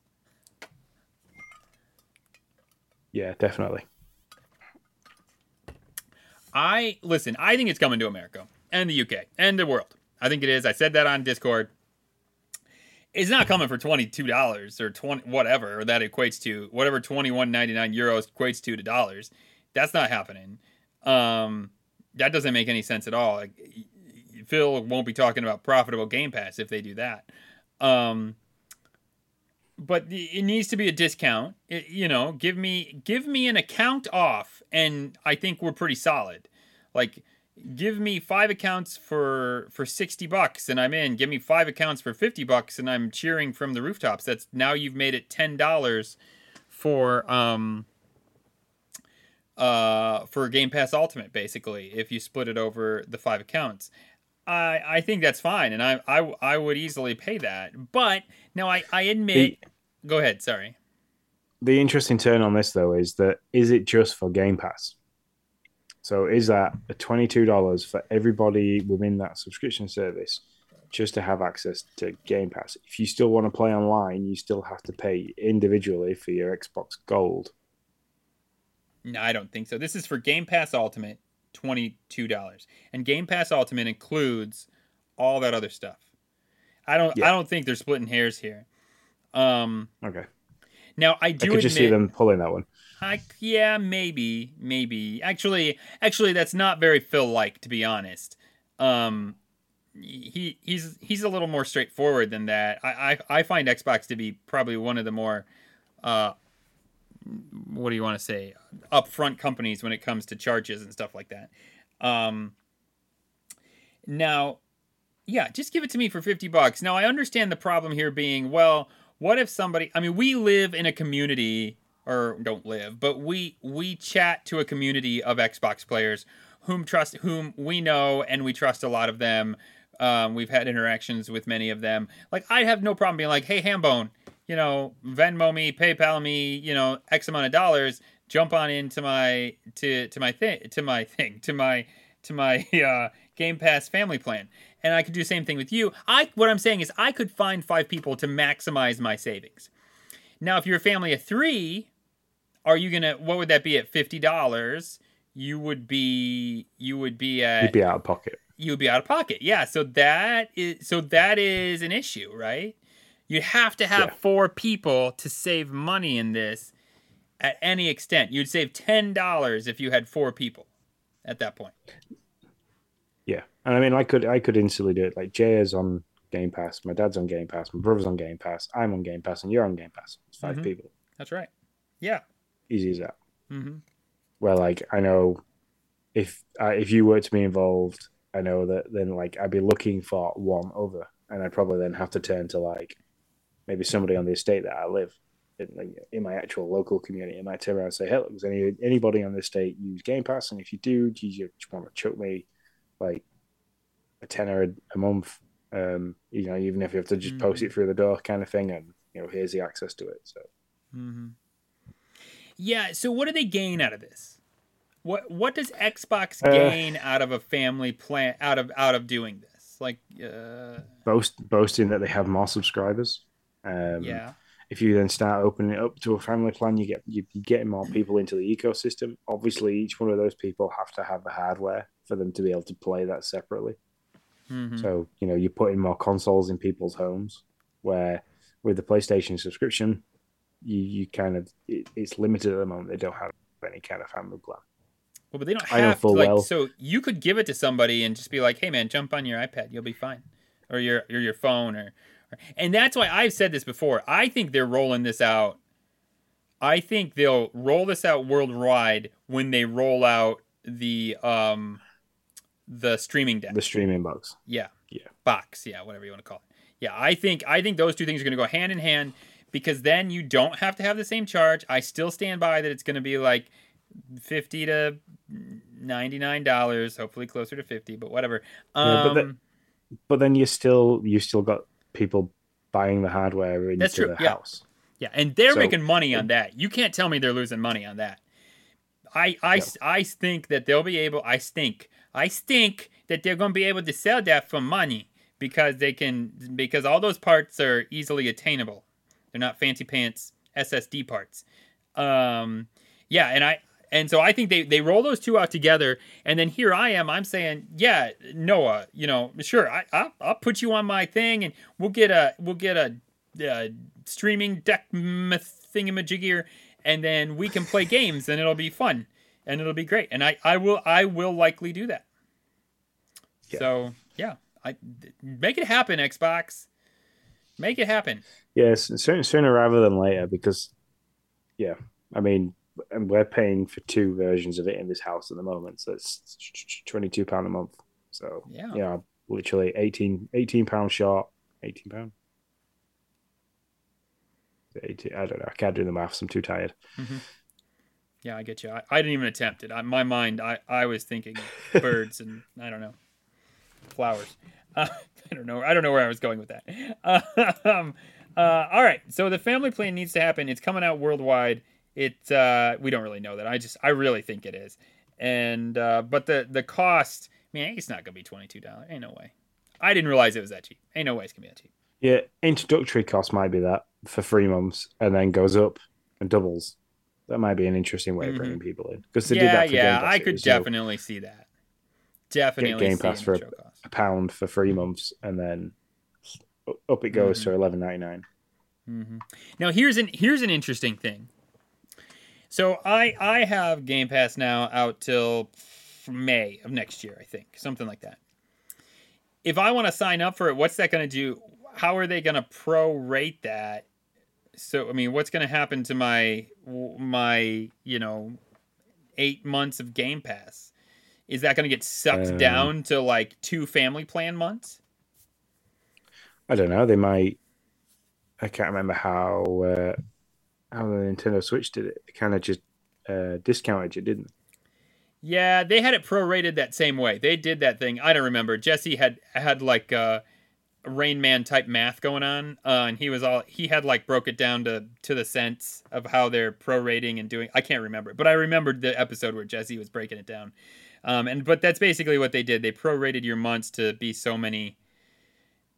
Yeah, definitely. I think it's coming to America and the UK and the world. I think it is. I said that on Discord. It's not coming for $22 or 20 whatever that equates to, whatever €21.99 euros equates to dollars. That's not happening. That doesn't make any sense at all. Like, Phil won't be talking about profitable Game Pass if they do that. But it needs to be a discount. Give me an account off, and I think we're pretty solid. Like, give me 5 accounts for $60 and I'm in. Give me 5 accounts for $50 and I'm cheering from the rooftops. That's now you've made it $10 for Game Pass Ultimate, basically, if you split it over the 5 accounts. I think that's fine, and I would easily pay that. But now I admit, go ahead. Sorry. The interesting turn on this though is that is it just for Game Pass? So is that $22 for everybody within that subscription service just to have access to Game Pass? If you still want to play online, you still have to pay individually for your Xbox Gold. No, I don't think so. This is for Game Pass Ultimate, $22. And Game Pass Ultimate includes all that other stuff. I don't think they're splitting hairs here. Okay. Now, I do admit... I could just see them pulling that one. Yeah, maybe. Actually, that's not very Phil-like, to be honest. He's a little more straightforward than that. I find Xbox to be probably one of the more... what do you want to say? Upfront companies when it comes to charges and stuff like that. Now, yeah, just give it to me for $50. Now, I understand the problem here being, well, what if somebody... I mean, we live in a community... or don't live, but we chat to a community of Xbox players whom we know and we trust a lot of them. We've had interactions with many of them. Like, I have no problem being like, hey, Hambone, Venmo me, PayPal me, X amount of dollars, jump on into my to my Game Pass family plan. And I could do the same thing with you. What I'm saying is I could find 5 people to maximize my savings. Now, if you're a family of 3... what would that be at $50? You'd be out of pocket. Yeah. So that is an issue, right? You have to have 4 people to save money in this at any extent. You'd save $10 if you had 4 people at that point. Yeah. And I mean, I could instantly do it. Like, Jay is on Game Pass. My dad's on Game Pass. My brother's on Game Pass. I'm on Game Pass and you're on Game Pass. It's 5 people. That's right. Yeah. Easy as that. Mm-hmm. Well, like, I know if you were to be involved, I know that then, like, I'd be looking for one other, and I'd probably then have to turn to, like, maybe somebody on the estate that I live in my actual local community. I might turn around and say, hey, look, does anybody on the estate use Game Pass? And if you do, you just want to chuck me, like, $10 a month, even if you have to just post it through the door kind of thing, and, here's the access to it, so... Mm-hmm. Yeah, so what do they gain out of this? What does Xbox gain out of a family plan, out of doing this? Like, boasting that they have more subscribers. If you then start opening it up to a family plan, you're getting more people into the ecosystem. Obviously, each one of those people have to have the hardware for them to be able to play that separately. Mm-hmm. So, you're putting more consoles in people's homes, where with the PlayStation subscription, you kind of, it's limited at the moment. They don't have any kind of family plan. Well, but they don't have to, like, well. So you could give it to somebody and just be like, hey man, jump on your iPad, you'll be fine. Or your phone or and that's why I've said this before. I think they're rolling this out. I think they'll roll this out worldwide when they roll out the streaming deck. The streaming box. Yeah. Yeah. Box, yeah, whatever you want to call it. Yeah, I think those two things are gonna go hand in hand. Because then you don't have to have the same charge. I still stand by that it's going to be like $50 to $99, hopefully closer to $50, but whatever. But then you still got people buying the hardware into the house. Yeah, and they're making money on that. You can't tell me they're losing money on that. I think that they're going to be able to sell that for money because all those parts are easily attainable. They're not fancy pants SSD parts. So I think they roll those two out together, and then here I am, I'm saying, yeah, Noah, sure, I'll put you on my thing, and we'll get a streaming deck thingamajigger, and then we can play games, and it'll be fun, and it'll be great, and I will likely do that. Yeah. So yeah, make it happen, Xbox. Make it happen. Yes, sooner rather than later, because, I mean, and we're paying for two versions of it in this house at the moment. So it's £22 a month. So yeah, literally £18 short. £18. 18, I don't know. I can't do the maths. I'm too tired. Mm-hmm. Yeah, I get you. I didn't even attempt it. I was thinking birds and I don't know, flowers. I don't know where I was going with that. All right. So the family plan needs to happen. It's coming out worldwide. We don't really know that. I really think it is. And but the cost, man, it's not gonna be $22. Ain't no way. I didn't realize it was that cheap. Ain't no way it's gonna be that cheap. Yeah, introductory cost might be that for 3 months and then goes up and doubles. That might be an interesting way of bringing people in because they did that. For Game Pass. I could definitely see that. Definitely get Game Pass for a pound for 3 months and then up it goes to $11.99. Mm-hmm. Now here's an interesting thing. So I have Game Pass now out till May of next year, I think, something like that. If I want to sign up for it, what's that going to do? How are they going to prorate that? So, I mean, what's going to happen to my 8 months of Game Pass? Is that going to get sucked down to like 2 family plan months? I don't know. They might. I can't remember how the Nintendo Switch did it. They kind of just discounted you, didn't they? Yeah, they had it prorated that same way. They did that thing. I don't remember. Jesse had like Rain Man type math going on, and he had broke it down to the cents of how they're prorating and doing. I can't remember it, but I remembered the episode where Jesse was breaking it down. But that's basically what they did. They prorated your months to be so many,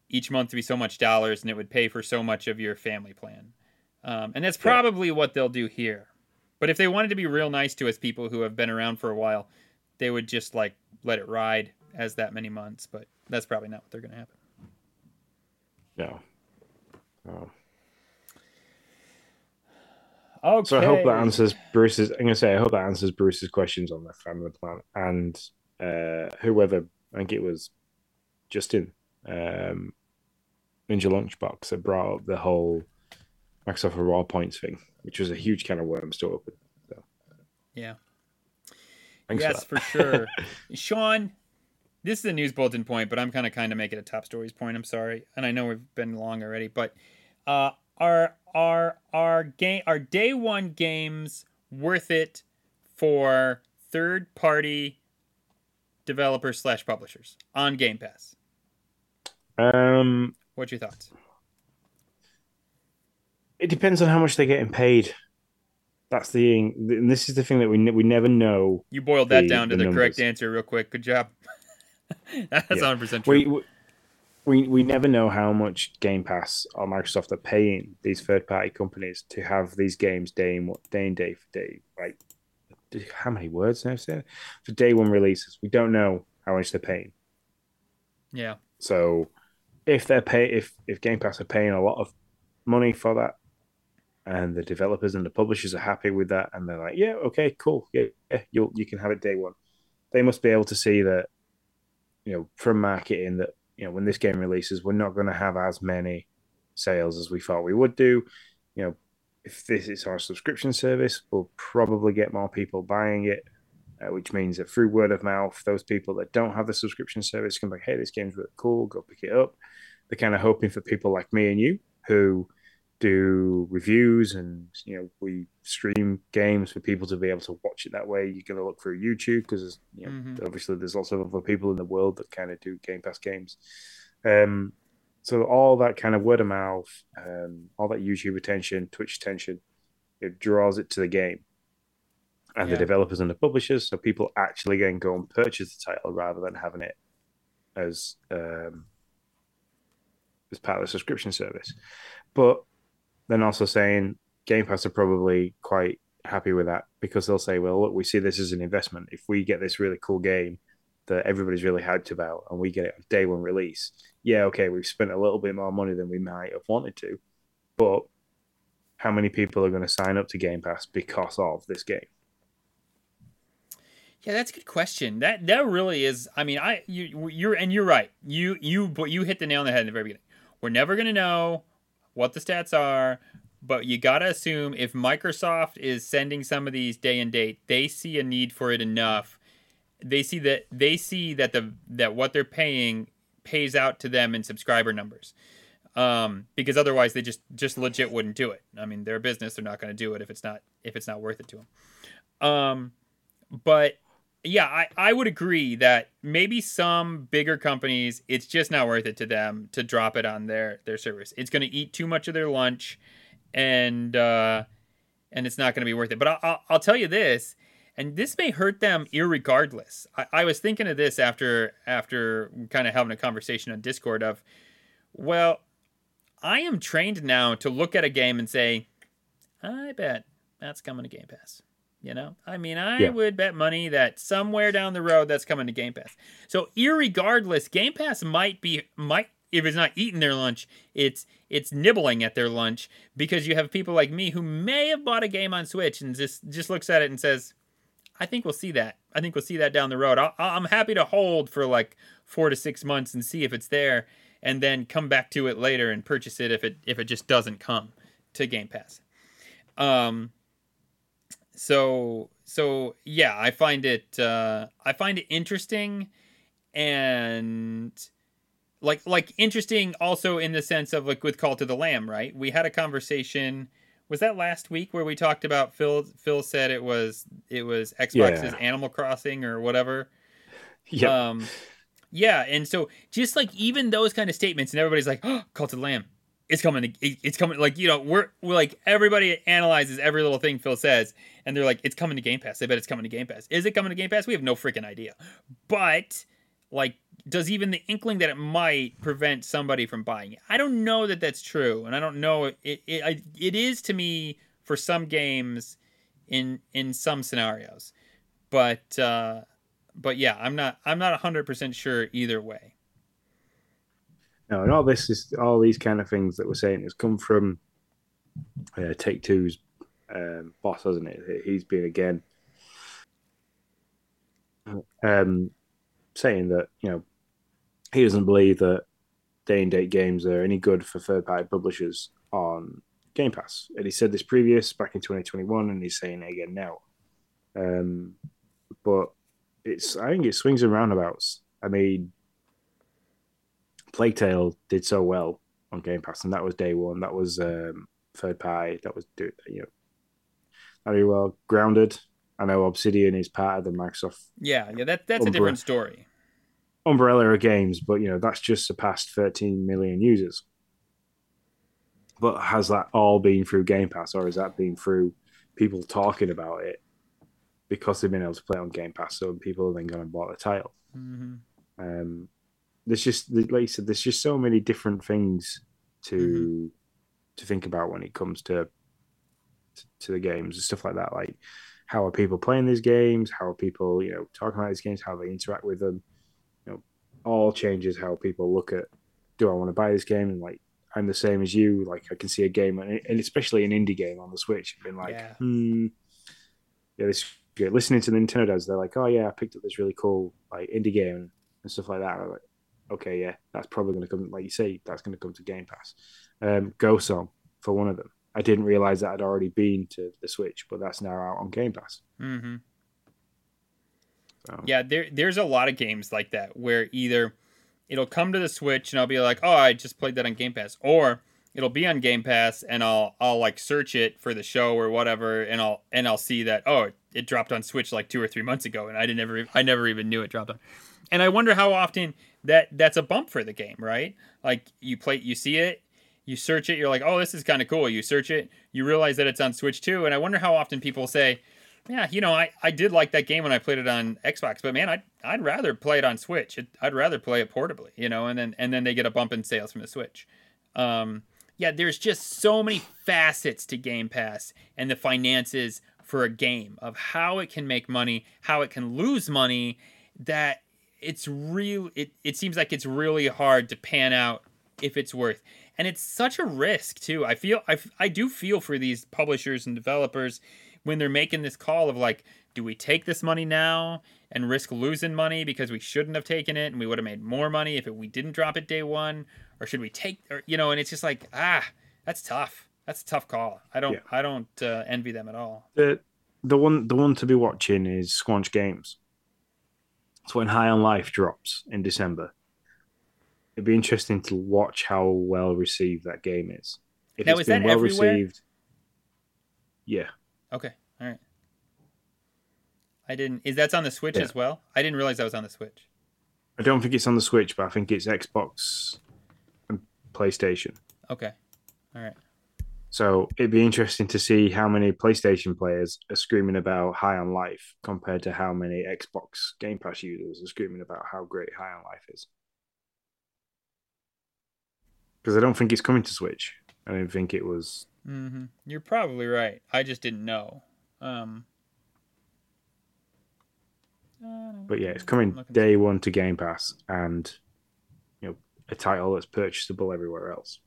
each month to be so much dollars, and it would pay for so much of your family plan. And that's probably what they'll do here. But if they wanted to be real nice to us people who have been around for a while, they would just like let it ride as that many months. But that's probably not what they're going to happen. No. Oh. Okay. So I hope that answers Bruce's. I'm gonna say I hope that answers Bruce's questions on the family plan and whoever. I think it was Justin Ninja Lunchbox that brought up the whole Microsoft Rewards points thing, which was a huge can of worms to open. So. Yeah. Thanks for sure, Sean. This is a news bulletin point, but I'm going to kind of make it a top stories point. I'm sorry. And I know we've been long already, but are our day one games worth it for third-party developers / publishers on Game Pass? What's your thoughts? It depends on how much they're getting paid. That's the thing. And this is the thing that we never know. You boiled that down to the correct answer real quick. Good job. That's 100% true. We never know how much Game Pass or Microsoft are paying these third-party companies to have these games day in, day for day. Like, how many words now said for day one releases? We don't know how much they're paying. Yeah. So if they're if Game Pass are paying a lot of money for that, and the developers and the publishers are happy with that, and they're like, yeah, okay, cool, yeah, you can have it day one. They must be able to see that. From marketing that, when this game releases, we're not going to have as many sales as we thought we would do. If this is our subscription service, we'll probably get more people buying it, which means that through word of mouth, those people that don't have the subscription service can be like, hey, this game's really cool, go pick it up. They're kind of hoping for people like me and you who do reviews and, we stream games for people to be able to watch it that way. You're going to look through YouTube because, obviously there's lots of other people in the world that kind of do Game Pass games. So all that kind of word of mouth, all that YouTube attention, Twitch attention, it draws it to the game and the developers and the publishers. So people actually then go and purchase the title rather than having it as part of the subscription service. But then also saying Game Pass are probably quite happy with that because they'll say, well, look, we see this as an investment. If we get this really cool game that everybody's really hyped about and we get it on day one release, yeah, okay, we've spent a little bit more money than we might have wanted to, but how many people are going to sign up to Game Pass because of this game? Yeah, that's a good question. That really is. I mean, you're right. You hit the nail on the head in the very beginning. We're never going to know what the stats are, but you got to assume if Microsoft is sending some of these day and date, they see a need for it enough. They see that what they're paying pays out to them in subscriber numbers. Because otherwise they just legit wouldn't do it. I mean, they're a business. They're not going to do it if it's not worth it to them. But yeah, I would agree that maybe some bigger companies, it's just not worth it to them to drop it on their service. It's going to eat too much of their lunch and it's not going to be worth it. But I'll tell you this, and this may hurt them irregardless. I was thinking of this after kind of having a conversation on Discord of, well, I am trained now to look at a game and say, I bet that's coming to Game Pass. You know, I mean, I would bet money that somewhere down the road that's coming to Game Pass. So irregardless, Game Pass might, if it's not eating their lunch, it's nibbling at their lunch, because you have people like me who may have bought a game on Switch and just looks at it and says, I think we'll see that. I think we'll see that down the road. I'm happy to hold for like 4 to 6 months and see if it's there, and then come back to it later and purchase it if it just doesn't come to Game Pass. So yeah, I find it interesting, and like interesting also in the sense of like with Cult of the Lamb, right? We had a conversation, was that last week, where we talked about Phil said it was Xbox's Animal Crossing or whatever. Yeah. Yeah, and so just like even those kind of statements, and everybody's like, oh, Cult of the Lamb. It's coming. Like, you know, we're like, everybody analyzes every little thing Phil says, and they're like, it's coming to Game Pass. I bet it's coming to Game Pass. Is it coming to Game Pass? We have no freaking idea. But like, does even the inkling that it might prevent somebody from buying it? I don't know that that's true, and I don't know. It is to me for some games, in some scenarios, but yeah, I'm not 100% sure either way. No, and all these kind of things that we're saying has come from Take-Two's boss, hasn't it? He's been again saying that, you know, he doesn't believe that day and date games are any good for third-party publishers on Game Pass, and he said this back in 2021, and he's saying it again now. But I think it swings and roundabouts. I mean, Plague Tale did so well on Game Pass, and that was day one. That was third party. That was, very well grounded. I know Obsidian is part of the Microsoft. Yeah, that's a different story. Umbrella of games, but you know that's just surpassed 13 million users. But has that all been through Game Pass, or has that been through people talking about it because they've been able to play on Game Pass? So people have then gone and bought the title. Mm-hmm. There's just, like you said, there's just so many different things to think about when it comes to the games and stuff like that. Like, how are people playing these games? How are people, you know, talking about these games? How they interact with them? You know, all changes how people look at, do I want to buy this game? And like, I'm the same as you. Like, I can see a game, and especially an indie game on the Switch, and like, this. Listening to the Nintendo Dads, they're like, oh yeah, I picked up this really cool like indie game and stuff like that. I'm like, okay, yeah, that's probably going to come, like you say, that's going to come to Game Pass. Ghost Song, for one of them. I didn't realize that had already been to the Switch, but that's now out on Game Pass. Mm-hmm. So. Yeah, there's a lot of games like that where either it'll come to the Switch and I'll be like, oh, I just played that on Game Pass, or it'll be on Game Pass and I'll like search it for the show or whatever, and I'll see that, oh, it dropped on Switch like 2 or 3 months ago, and I never even knew it dropped on. And I wonder how often that's a bump for the game, right? Like you see it, you search it, you're like, oh, this is kind of cool. You search it, you realize that it's on Switch too. And I wonder how often people say, yeah, you know, I did like that game when I played it on Xbox, but man, I'd rather play it on Switch. I'd rather play it portably, you know, and then they get a bump in sales from the Switch. Yeah, there's just so many facets to Game Pass and the finances for a game, of how it can make money, how it can lose money, that it seems like it's really hard to pan out if it's worth. And it's such a risk too. I do feel for these publishers and developers when they're making this call of like, do we take this money now and risk losing money because we shouldn't have taken it and we would have made more money if we didn't drop it day one, or should we take, or, you know, and it's just like, that's tough. That's a tough call. I don't envy them at all. The one to be watching is Squanch Games. It's when High on Life drops in December. It'd be interesting to watch how well received that game is. If now, it's is been that well everywhere? Received, yeah. Okay, all right. I didn't. Is that's on the Switch as well? I didn't realize that was on the Switch. I don't think it's on the Switch, but I think it's Xbox and PlayStation. Okay, all right. So it'd be interesting to see how many PlayStation players are screaming about High on Life compared to how many Xbox Game Pass users are screaming about how great High on Life is. Because I don't think it's coming to Switch. I didn't think it was. Mm-hmm. You're probably right. I just didn't know. But yeah, it's coming day one to Game Pass, and you know, a title that's purchasable everywhere else.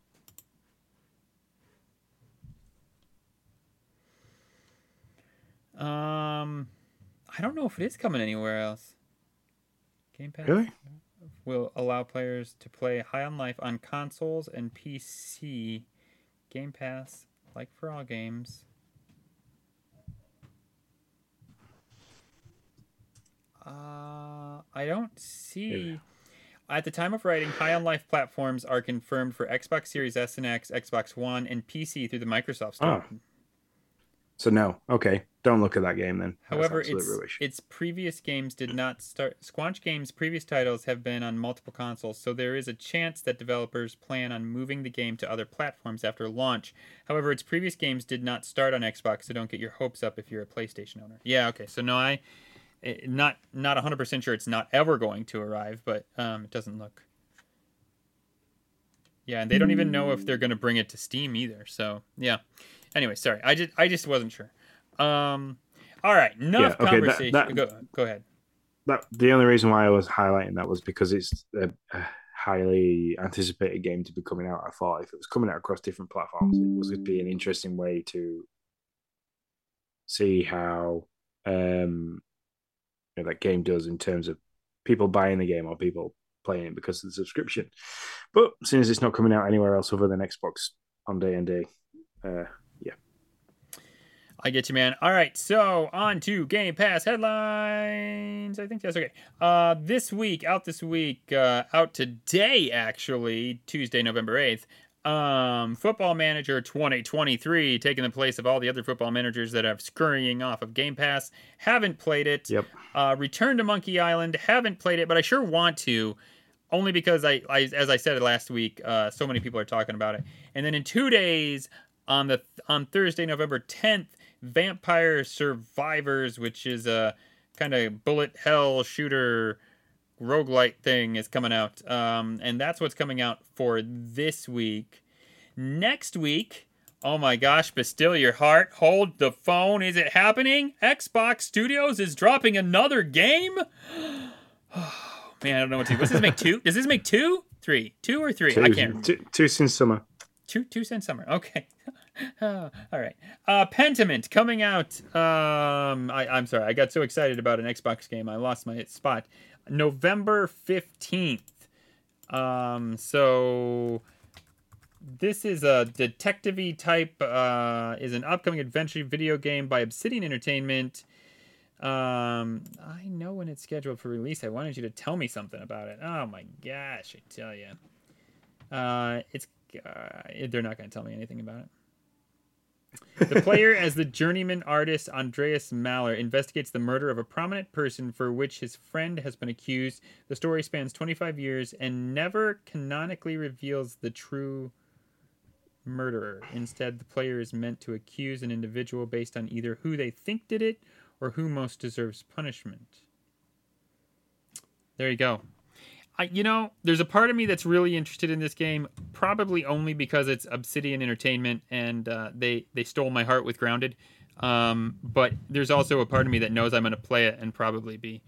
I don't know if it is coming anywhere else. Game Pass really? Will allow players to play High on Life on consoles and PC. Game Pass, like for all games. I don't see... Yeah. At the time of writing, High on Life platforms are confirmed for Xbox Series S and X, Xbox One, and PC through the Microsoft Store. Oh. So no, okay, don't look at that game then. However, its previous games did not start. Squanch Games' previous titles have been on multiple consoles, so there is a chance that developers plan on moving the game to other platforms after launch. However, its previous games did not start on Xbox, so don't get your hopes up if you're a PlayStation owner. Yeah, okay, so no, I'm not 100% sure it's not ever going to arrive, but it doesn't look. Yeah, and they don't even know if they're going to bring it to Steam either, so yeah. Anyway, sorry. I just wasn't sure. All right, enough conversation. Go ahead. The only reason why I was highlighting that was because it's a highly anticipated game to be coming out. I thought if it was coming out across different platforms, it was going to be an interesting way to see how that game does in terms of people buying the game or people playing it because of the subscription. But seeing as it's not coming out anywhere else other than Xbox on day. I get you, man. All right, so on to Game Pass headlines. I think that's okay. Out today, actually, Tuesday, November 8th, Football Manager 2023, taking the place of all the other football managers that are scurrying off of Game Pass. Haven't played it. Yep. Return to Monkey Island. Haven't played it, but I sure want to. Only because, I as I said last week, so many people are talking about it. And then in 2 days, on Thursday, November 10th, Vampire Survivors, which is a kind of bullet hell shooter roguelite thing, is coming out. And that's what's coming out for this week. Next week, oh my gosh, but still your heart, hold the phone. Is it happening? Xbox Studios is dropping another game? Man, I don't know what to do. Does this make two? Does this make two? Three. Two or three? Two, I can't remember. Two since summer. Two since summer. Okay. All right. Pentiment coming out. I'm sorry. I got so excited about an Xbox game. I lost my spot. November 15th. So this is a detective-y type. Is an upcoming adventure video game by Obsidian Entertainment. I know when it's scheduled for release. I wanted you to tell me something about it. Oh my gosh, I tell you, they're not going to tell me anything about it. The player, as the journeyman artist Andreas Mahler, investigates the murder of a prominent person for which his friend has been accused. The story spans 25 years and never canonically reveals the true murderer. Instead, the player is meant to accuse an individual based on either who they think did it or who most deserves punishment. There you go. There's a part of me that's really interested in this game, probably only because it's Obsidian Entertainment and they stole my heart with Grounded. But there's also a part of me that knows I'm going to play it and probably be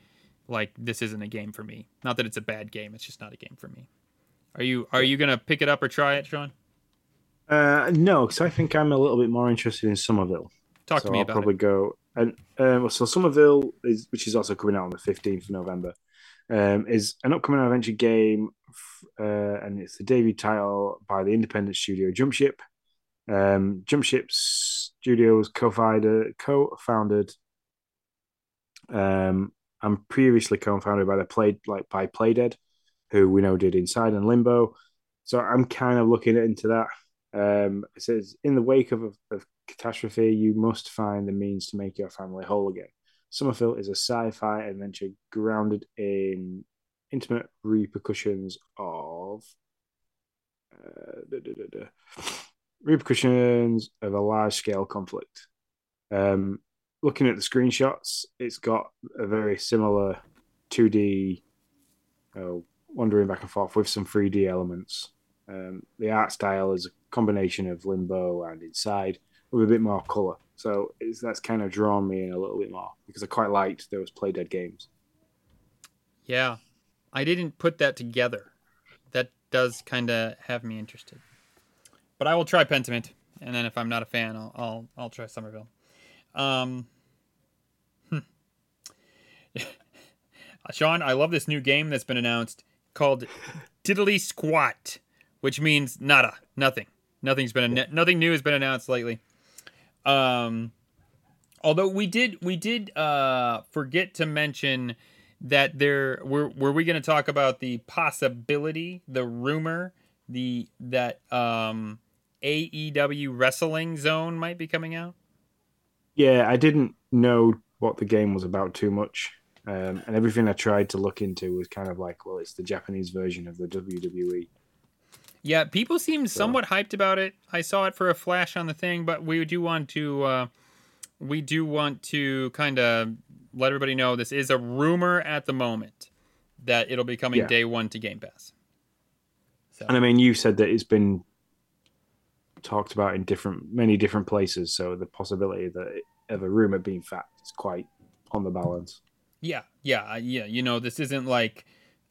like, this isn't a game for me. Not that it's a bad game, it's just not a game for me. Are you going to pick it up or try it, Sean? No, because I think I'm a little bit more interested in Somerville. Talk to me about it. I'll probably go... And so Somerville, which is also coming out on the 15th of November, is an upcoming adventure game, and it's the debut title by the independent studio Jumpship. Jumpship Studios co-founded and previously co-founded by Playdead, who we know did Inside and Limbo. So I'm kind of looking into that. It says, in the wake of catastrophe, you must find the means to make your family whole again. Somerville is a sci-fi adventure grounded in intimate repercussions of a large-scale conflict. Looking at the screenshots, it's got a very similar 2D wandering back and forth with some 3D elements. The art style is a combination of Limbo and Inside with a bit more colour. So that's kind of drawn me in a little bit more because I quite liked those Playdead games. Yeah, I didn't put that together. That does kind of have me interested. But I will try Pentiment, and then if I'm not a fan, I'll try Somerville. Sean, I love this new game that's been announced called Tiddly Squat, which means nada, nothing. Nothing new has been announced lately. Although we did forget to mention that there were we going to talk about the possibility, the rumor that AEW Wrestling Zone might be coming out? Yeah, I didn't know what the game was about too much. And everything I tried to look into was kind of like, well, it's the Japanese version of the WWE. Yeah, people seem somewhat hyped about it. I saw it for a flash on the thing, but we do want to kind of let everybody know this is a rumor at the moment that it'll be coming day one to Game Pass. So. And I mean, you said that it's been talked about in many different places, so the possibility of a rumor being fact is quite on the balance. Yeah. You know, this isn't like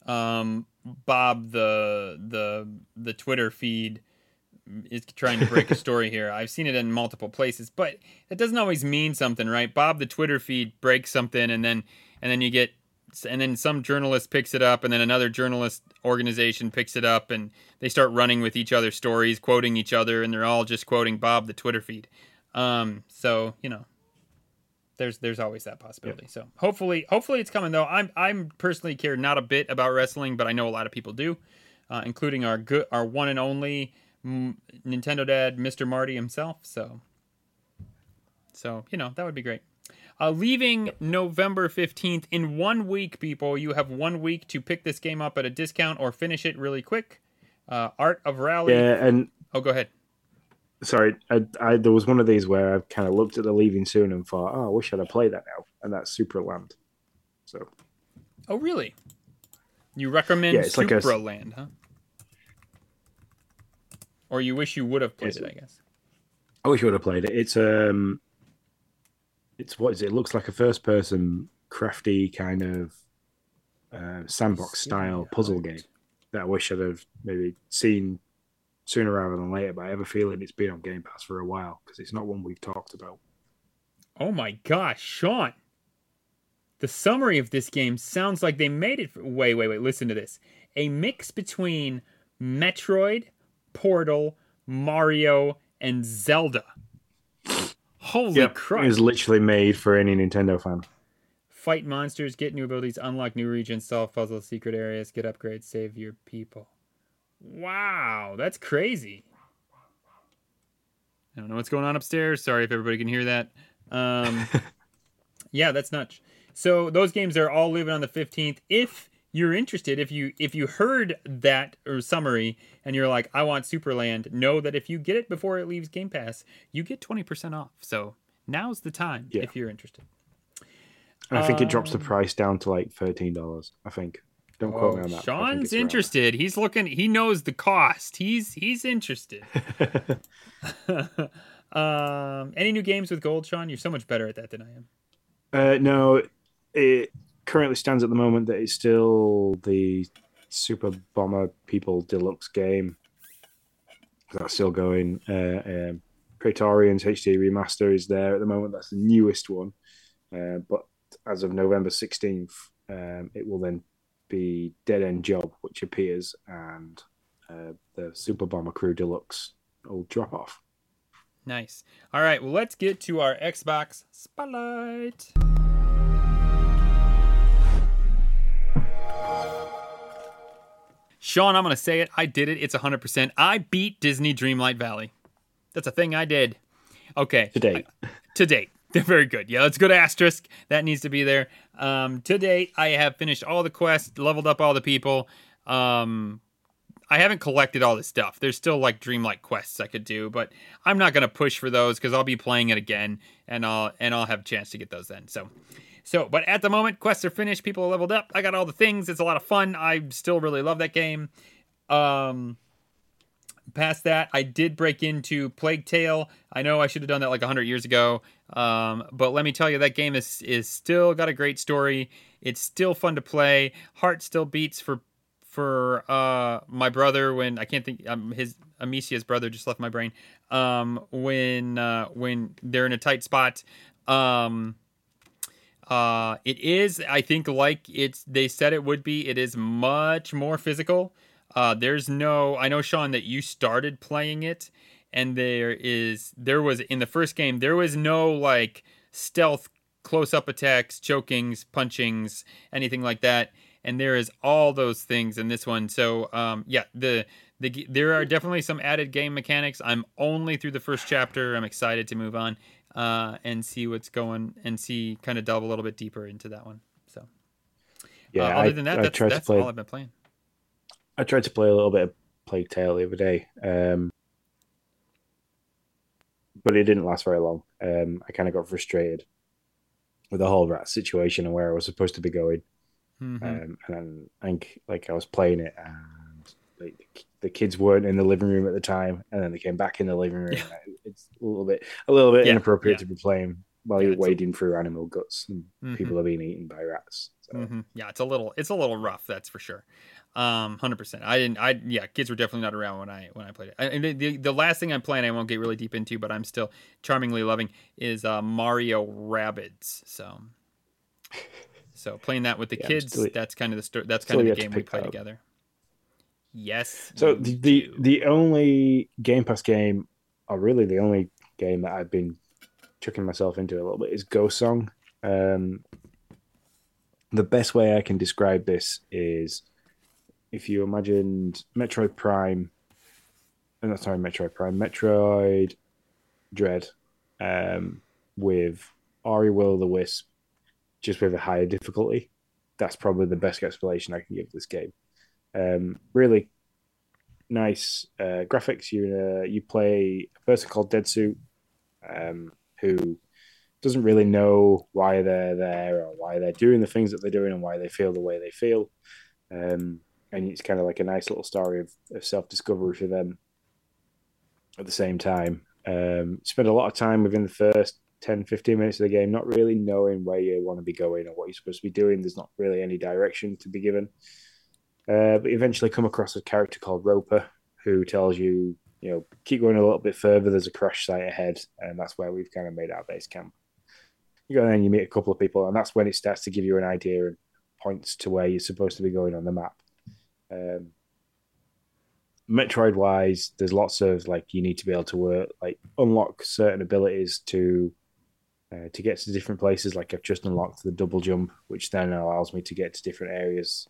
Bob the Twitter feed is trying to break a story here. I've seen it in multiple places, but it doesn't always mean something, right? Bob the Twitter feed breaks something, and then some journalist picks it up, and then another journalist organization picks it up, and they start running with each other's stories, quoting each other, and they're all just quoting Bob the Twitter feed. So you know, there's always that possibility. Yeah. So hopefully it's coming though. I'm personally care not a bit about wrestling, but I know a lot of people do, including our one and only Nintendo Dad, Mr. Marty himself. So you know that would be great. Leaving November 15th in 1 week, people. You have 1 week to pick this game up at a discount or finish it really quick. Art of Rally. Yeah, and go ahead. Sorry, I there was one of these where I kind of looked at the Leaving Soon and thought, I wish I'd have played that now, and that's Supraland. So. Oh really? You recommend Supraland, huh? Or you wish you would have played it? I guess. I wish you would have played it. It's what is it? It looks like a first-person, crafty kind of sandbox-style puzzle game that I wish I'd have maybe seen sooner rather than later. But I have a feeling it's been on Game Pass for a while because it's not one we've talked about. Oh my gosh, Sean! The summary of this game sounds like they made it. Wait! Listen to this: a mix between Metroid, Portal, Mario, and Zelda. Holy crap. It was literally made for any Nintendo fan. Fight monsters, get new abilities, unlock new regions, solve puzzles, secret areas, get upgrades, save your people. Wow, that's crazy. I don't know what's going on upstairs. Sorry if everybody can hear that. Yeah, that's nuts. So those games are all leaving on the 15th. If you're interested, if you heard that or summary and you're like, I want Superland, know that if you get it before it leaves Game Pass, you get 20% off. So now's the time if you're interested. And I think it drops the price down to like $13, I think. Don't quote me on that. Sean's interested. Right. He's looking. He knows the cost. He's interested. Any new games with gold, Sean? You're so much better at that than I am. No, it currently stands at the moment that it's still the Super Bomber People Deluxe game. That's still going. Praetorian's HD Remaster is there at the moment. That's the newest one. But as of November 16th, it will then be Dead End Job, which appears, and the Super Bomber Crew Deluxe will drop off. Nice. All right, well, let's get to our Xbox Spotlight. Sean, I'm going to say it. I did it. It's 100%. I beat Disney Dreamlight Valley. That's a thing I did. Okay. To date. They're very good. Yeah, let's go to asterisk. That needs to be there. To date, I have finished all the quests, leveled up all the people. I haven't collected all this stuff. There's still like dreamlike quests I could do, but I'm not going to push for those because I'll be playing it again and I'll have a chance to get those then. So, but at the moment, quests are finished. People are leveled up. I got all the things. It's a lot of fun. I still really love that game. Past that, I did break into Plague Tale. I know I should have done that like 100 years ago. But let me tell you, that game is still got a great story. It's still fun to play. Heart still beats for my brother when I can't think his Amicia's brother just left my brain when they're in a tight spot. It is, I think, like they said it would be. It is much more physical. I know, Sean, that you started playing it, and there was in the first game there was no like stealth close-up attacks, chokings, punchings, anything like that. And there is all those things in this one. So, there are definitely some added game mechanics. I'm only through the first chapter. I'm excited to move on and see what's going and see kind of delve a little bit deeper into that one. So, yeah, other than that, that's all I've been playing. I tried to play a little bit of Plague Tale the other day, but it didn't last very long. I kind of got frustrated with the whole rat situation and where I was supposed to be going. Mm-hmm. And I think I was playing it and the kids weren't in the living room at the time, and then they came back in the living room. Yeah. It's a little bit inappropriate to be playing while you're wading through animal guts and people are being eaten by rats. So. Mm-hmm. Yeah, it's a little rough, that's for sure. 100%. Kids were definitely not around when I played it. And the last thing I'm playing, I won't get really deep into, but I'm still charmingly loving is Mario Rabbids. So playing that with the kids, that's kind of the story. That's kind of the game we play together. Yes. So the only Game Pass game, or really the only game that I've been chucking myself into a little bit, is Ghost Song. The best way I can describe this is if you imagined Metroid Dread with Ori Will of the Wisp, just with a higher difficulty. That's probably the best explanation I can give this game. Really nice graphics. You play a person called Deadsuit, who doesn't really know why they're there or why they're doing the things that they're doing and why they feel the way they feel. And it's kind of like a nice little story of self-discovery for them at the same time. Spend a lot of time within the first 10-15 minutes of the game not really knowing where you want to be going or what you're supposed to be doing. There's not really any direction to be given, but you eventually come across a character called Roper who tells you, keep going a little bit further, there's a crash site ahead, and that's where we've kind of made our base camp. You go there and you meet a couple of people, and that's when it starts to give you an idea and points to where you're supposed to be going on the map. Metroid wise, there's lots of you need to be able to work, unlock certain abilities to get to different places. Like I've just unlocked the double jump, which then allows me to get to different areas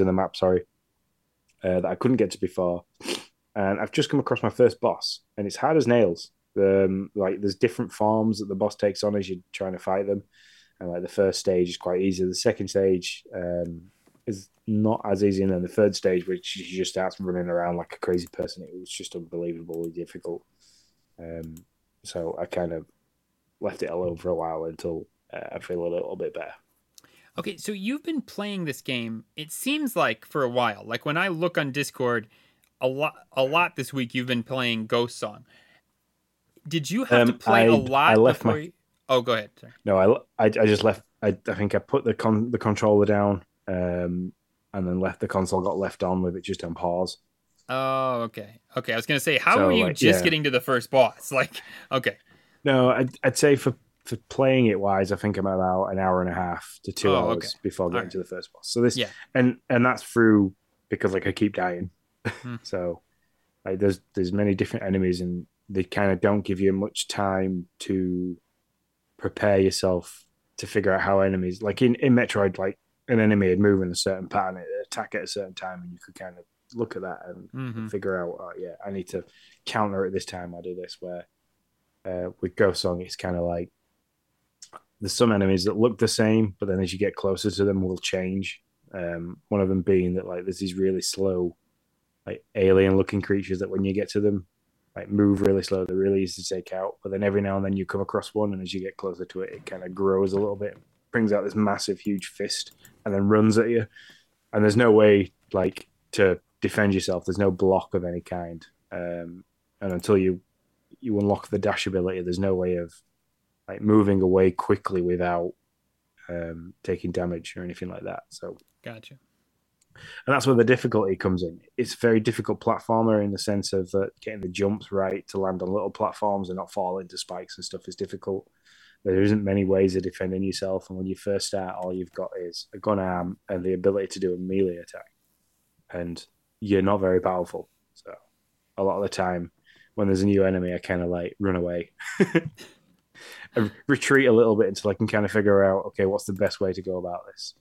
of the map, that I couldn't get to before. And I've just come across my first boss, and it's hard as nails. There's different forms that the boss takes on as you're trying to fight them. And the first stage is quite easy. The second stage is not as easy, and then the third stage, which you just start running around like a crazy person. It was just unbelievably difficult. So I kind of left it alone for a while until I feel a little bit better. Okay, so you've been playing this game, it seems like, for a while. When I look on Discord, a lot this week you've been playing Ghost Song. Did you have to play a lot? I left before you... Oh, go ahead. Sorry. No, I just left. I think I put the controller down. And then left the console, got left on with it just on pause. Oh, okay. I was gonna say, how were you getting to the first boss? Okay. No, I'd say for playing it wise, I think I'm about an hour and a half to 2 hours before getting to the first boss. So this, and that's through because I keep dying. So Like there's many different enemies, and they kind of don't give you much time to prepare yourself to figure out how enemies, like in Metroid, like an enemy would move in a certain pattern, it'd attack at a certain time, and you could kind of look at that and figure out, oh, yeah, I need to counter it this time. I do this. Where with Ghost Song, it's kind of like there's some enemies that look the same, but then as you get closer to them, will change. One of them being that like there's these really slow, like alien-looking creatures that when you get to them, like move really slow. They're really easy to take out, but then every now and then you come across one, and as you get closer to it, it kind of grows a little bit, brings out this massive, huge fist, and then runs at you. And there's no way like to defend yourself. There's no block of any kind, and until you unlock the dash ability, there's no way of like moving away quickly without taking damage or anything like that. So gotcha. And that's where the difficulty comes in. It's a very difficult platformer in the sense of getting the jumps right to land on little platforms and not fall into spikes and stuff is difficult. There isn't many ways of defending yourself, and when you first start, all you've got is a gun arm and the ability to do a melee attack. And you're not very powerful. So a lot of the time when there's a new enemy, I kind of like run away. I retreat a little bit until I can kind of figure out, okay, what's the best way to go about this?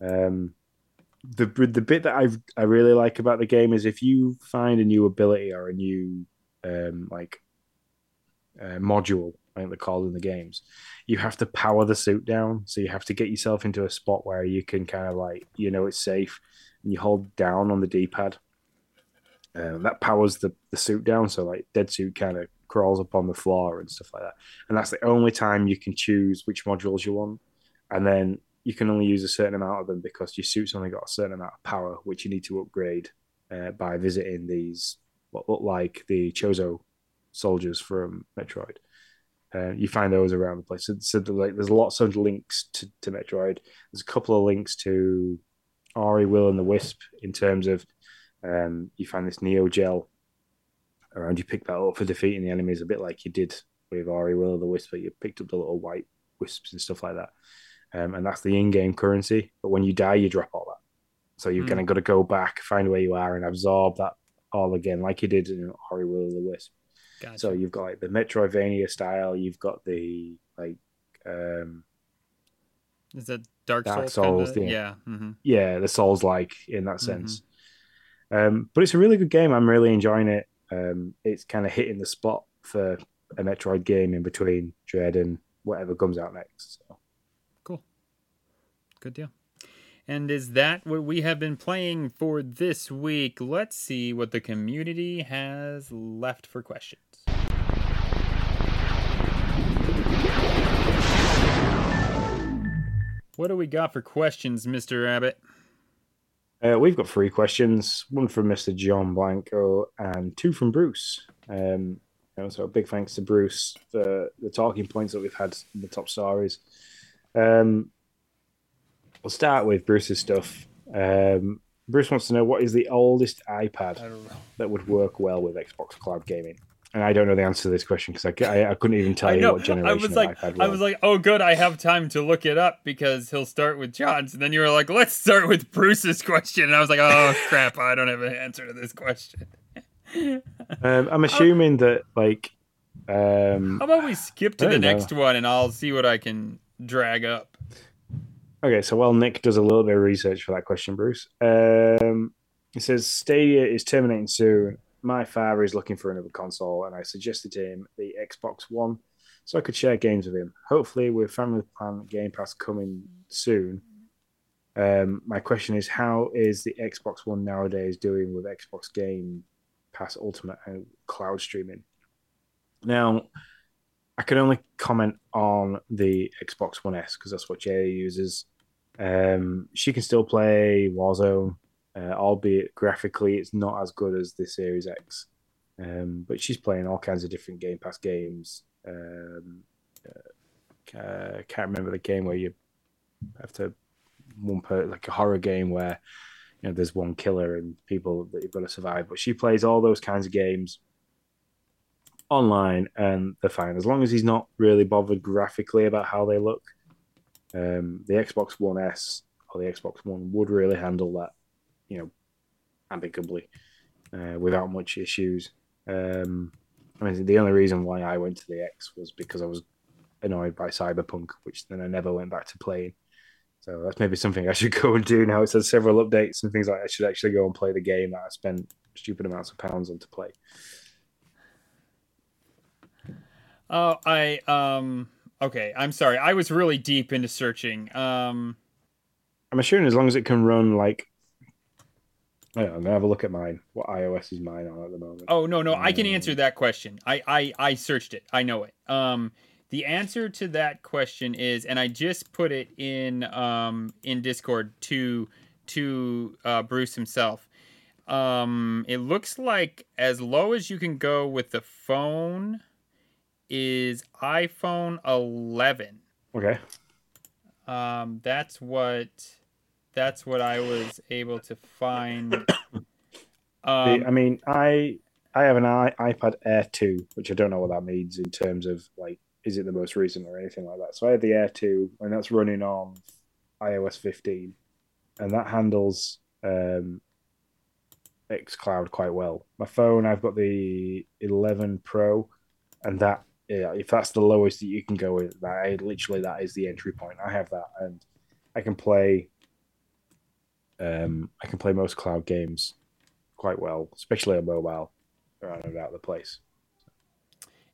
The bit that I really like about the game is if you find a new ability or a new module, I think they're called in the games, you have to power the suit down. So you have to get yourself into a spot where you can kind of like, you know, it's safe, and you hold down on the D-pad. That powers the suit down. So like Dead Suit kind of crawls upon the floor and stuff like that. And that's the only time you can choose which modules you want. And then you can only use a certain amount of them because your suit's only got a certain amount of power, which you need to upgrade by visiting these, what look like the Chozo soldiers from Metroid. You find those around the place. So there's lots of links to Metroid. There's a couple of links to Ori, Will and the Wisp in terms of you find this Neo Gel around. You pick that up for defeating the enemies, a bit like you did with Ori, Will and the Wisp, but you picked up the little white wisps and stuff like that. And that's the in-game currency. But when you die, you drop all that. So you've kind of got to go back, find where you are, and absorb that all again, like you did in Ori, Will and the Wisp. Gotcha. So you've got like the Metroidvania style. You've got the like. Is that Dark Souls? Kinda? Yeah, the Souls-like in that sense. But it's a really good game. I'm really enjoying it. It's kind of hitting the spot for a Metroid game in between Dread and whatever comes out next. So. Cool, good deal. And is that what we have been playing for this week? Let's see what the community has left for questions. What do we got for questions, Mr. Abbott? We've got three questions. One from Mr. John Blanco and two from Bruce. So a big thanks to Bruce for the talking points that we've had in the top stories. We'll start with Bruce's stuff. Bruce wants to know, what is the oldest iPad that would work well with Xbox Cloud Gaming? And I don't know the answer to this question because I couldn't even tell you what generation iPad was. I was like, oh, good, I have time to look it up because he'll start with John's. And then you were like, let's start with Bruce's question. And I was like, oh, crap, I don't have an answer to this question. I'm assuming that, like... how about we skip to the next one and I'll see what I can drag up. Okay, so while Nick does a little bit of research for that question, Bruce, it says, Stadia is terminating soon. My father is looking for another console, and I suggested to him the Xbox One so I could share games with him. Hopefully, with Family Plan Game Pass coming soon. My question is, how is the Xbox One nowadays doing with Xbox Game Pass Ultimate and cloud streaming? Now, I can only comment on the Xbox One S because that's what Jay uses. She can still play Warzone. Albeit graphically it's not as good as the Series X, but she's playing all kinds of different Game Pass games. Can't remember the game where you have to like a horror game where you know there's one killer and people that you've got to survive, but she plays all those kinds of games online and they're fine as long as he's not really bothered graphically about how they look. The Xbox One S or the Xbox One would really handle that, you know, amicably. without much issues. I mean, the only reason why I went to the X was because I was annoyed by Cyberpunk, which then I never went back to playing. So that's maybe something I should go and do now. It says several updates and things like that. I should actually go and play the game that I spent stupid amounts of pounds on to play. Oh, okay, I'm sorry. I was really deep into searching. I'm assuming as long as it can run, like, I don't know, have a look at mine. What iOS is mine on at the moment? Oh, no, I can answer that question. I searched it. I know it. The answer to that question is, and I just put it in Discord to Bruce himself. It looks like as low as you can go with the phone is iPhone 11. Okay. That's what I was able to find. I have an iPad Air 2, which I don't know what that means in terms of, like, is it the most recent or anything like that. So I had the Air 2, and that's running on iOS 15, and that handles xCloud quite well. My phone, I've got the 11 Pro, and that, yeah, if that's the lowest that you can go with, that is the entry point. I have that, and I can play. I can play most cloud games quite well, especially on mobile, around and about the place.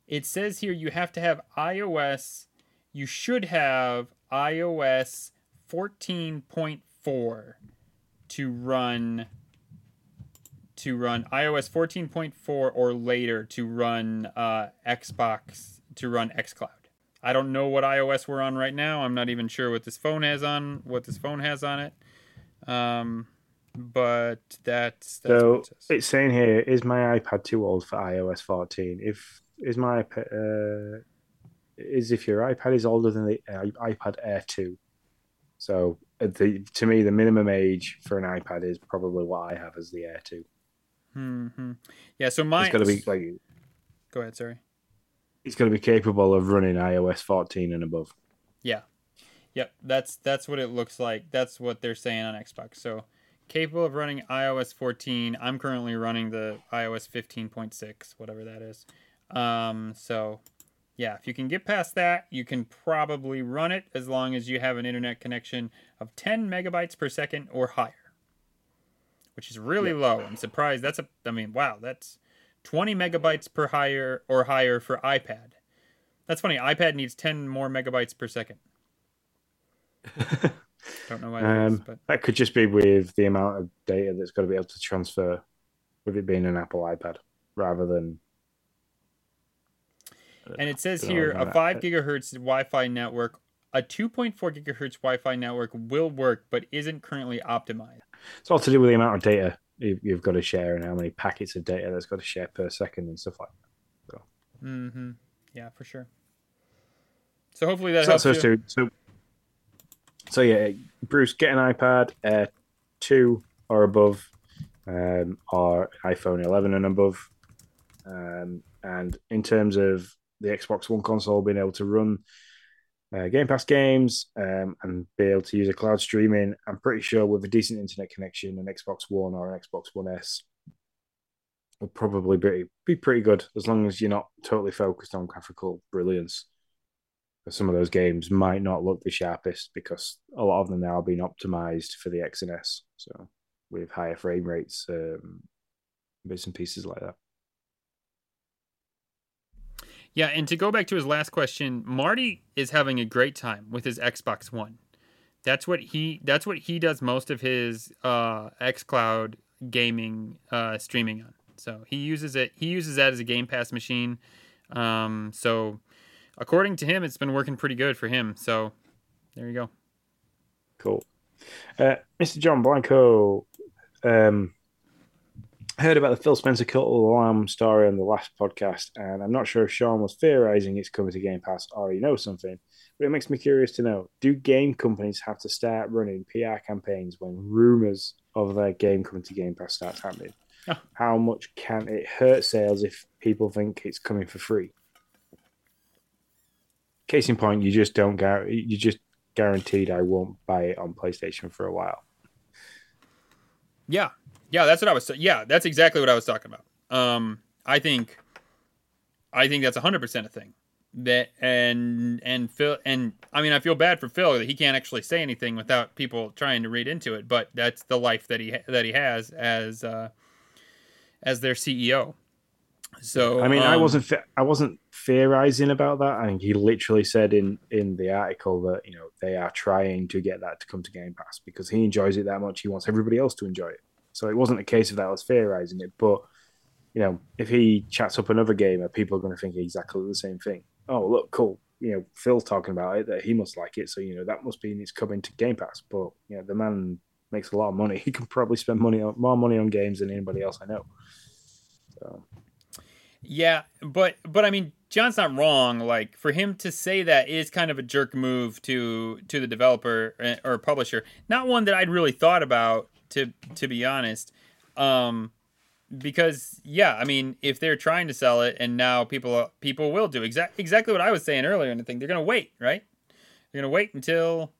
It says here you have to have iOS. You should have iOS 14.4 to run iOS 14.4 or later to run Xbox, to run xCloud. I don't know what iOS we're on right now. I'm not even sure what this phone has on it. But that's so it says. It's saying here, is my iPad too old for iOS 14? If your iPad is older than the iPad Air 2. So to me, the minimum age for an iPad is probably what I have as the Air 2. Mm-hmm. Yeah. So it's got to be like. Go ahead. Sorry. It's got to be capable of running iOS 14 and above. Yeah. Yep. That's what it looks like. That's what they're saying on Xbox. So capable of running iOS 14. I'm currently running the iOS 15.6, whatever that is. So yeah, if you can get past that, you can probably run it as long as you have an internet connection of 10 megabytes per second or higher, which is really low. I'm surprised. That's 20 megabytes per higher or higher for iPad. That's funny. iPad needs 10 more megabytes per second. Don't know why that is, but that could just be with the amount of data that's got to be able to transfer with it being an Apple iPad rather than. And it says here a 5 gigahertz Wi-Fi network, a 2.4 gigahertz Wi-Fi network will work, but isn't currently optimized. It's all to do with the amount of data you've got to share and how many packets of data that's got to share per second and stuff like that. So. Mm-hmm. Yeah, for sure. So hopefully that helps you. So yeah, Bruce, get an iPad Air 2 or above, or iPhone 11 and above. And in terms of the Xbox One console being able to run Game Pass games and be able to use a cloud streaming, I'm pretty sure with a decent internet connection, an Xbox One or an Xbox One S will probably be pretty good, as long as you're not totally focused on graphical brilliance. Because some of those games might not look the sharpest because a lot of them now are being optimized for the X and S, so with higher frame rates, bits and pieces like that. Yeah, and to go back to his last question, Marty is having a great time with his Xbox One. That's what he does most of his xCloud gaming streaming on. So he uses it. He uses that as a Game Pass machine. So according to him, it's been working pretty good for him. So there you go. Cool, Mr. John Blanco. I heard about the Phil Spencer Cult of the Lamb story on the last podcast, and I'm not sure if Sean was theorizing it's coming to Game Pass or he knows something, but it makes me curious to know, do game companies have to start running PR campaigns when rumors of their game coming to Game Pass starts happening? Oh. How much can it hurt sales if people think it's coming for free? Case in point, you just guaranteed I won't buy it on PlayStation for a while. Yeah. Yeah, that's what I was. Yeah, that's exactly what I was talking about. I think that's 100% a thing. That and Phil and I mean I feel bad for Phil that he can't actually say anything without people trying to read into it. But that's the life that he has as their CEO. So I mean I wasn't theorizing about that. I think he literally said in the article that you know they are trying to get that to come to Game Pass because he enjoys it that much. He wants everybody else to enjoy it. So it wasn't a case of that I was theorizing it, but you know if he chats up another gamer, people are going to think exactly the same thing. Oh, look, cool. You know, Phil's talking about it, that he must like it. So, you know, that must mean it's coming to Game Pass. But, you know, the man makes a lot of money. He can probably spend more money on games than anybody else I know. So. Yeah, but I mean, John's not wrong. Like, for him to say that is kind of a jerk move to the developer or publisher. Not one that I'd really thought about, to be honest. Because yeah, I mean, if they're trying to sell it, and now people will do exactly what I was saying earlier in the thing. They're going to wait, right? They're going to wait until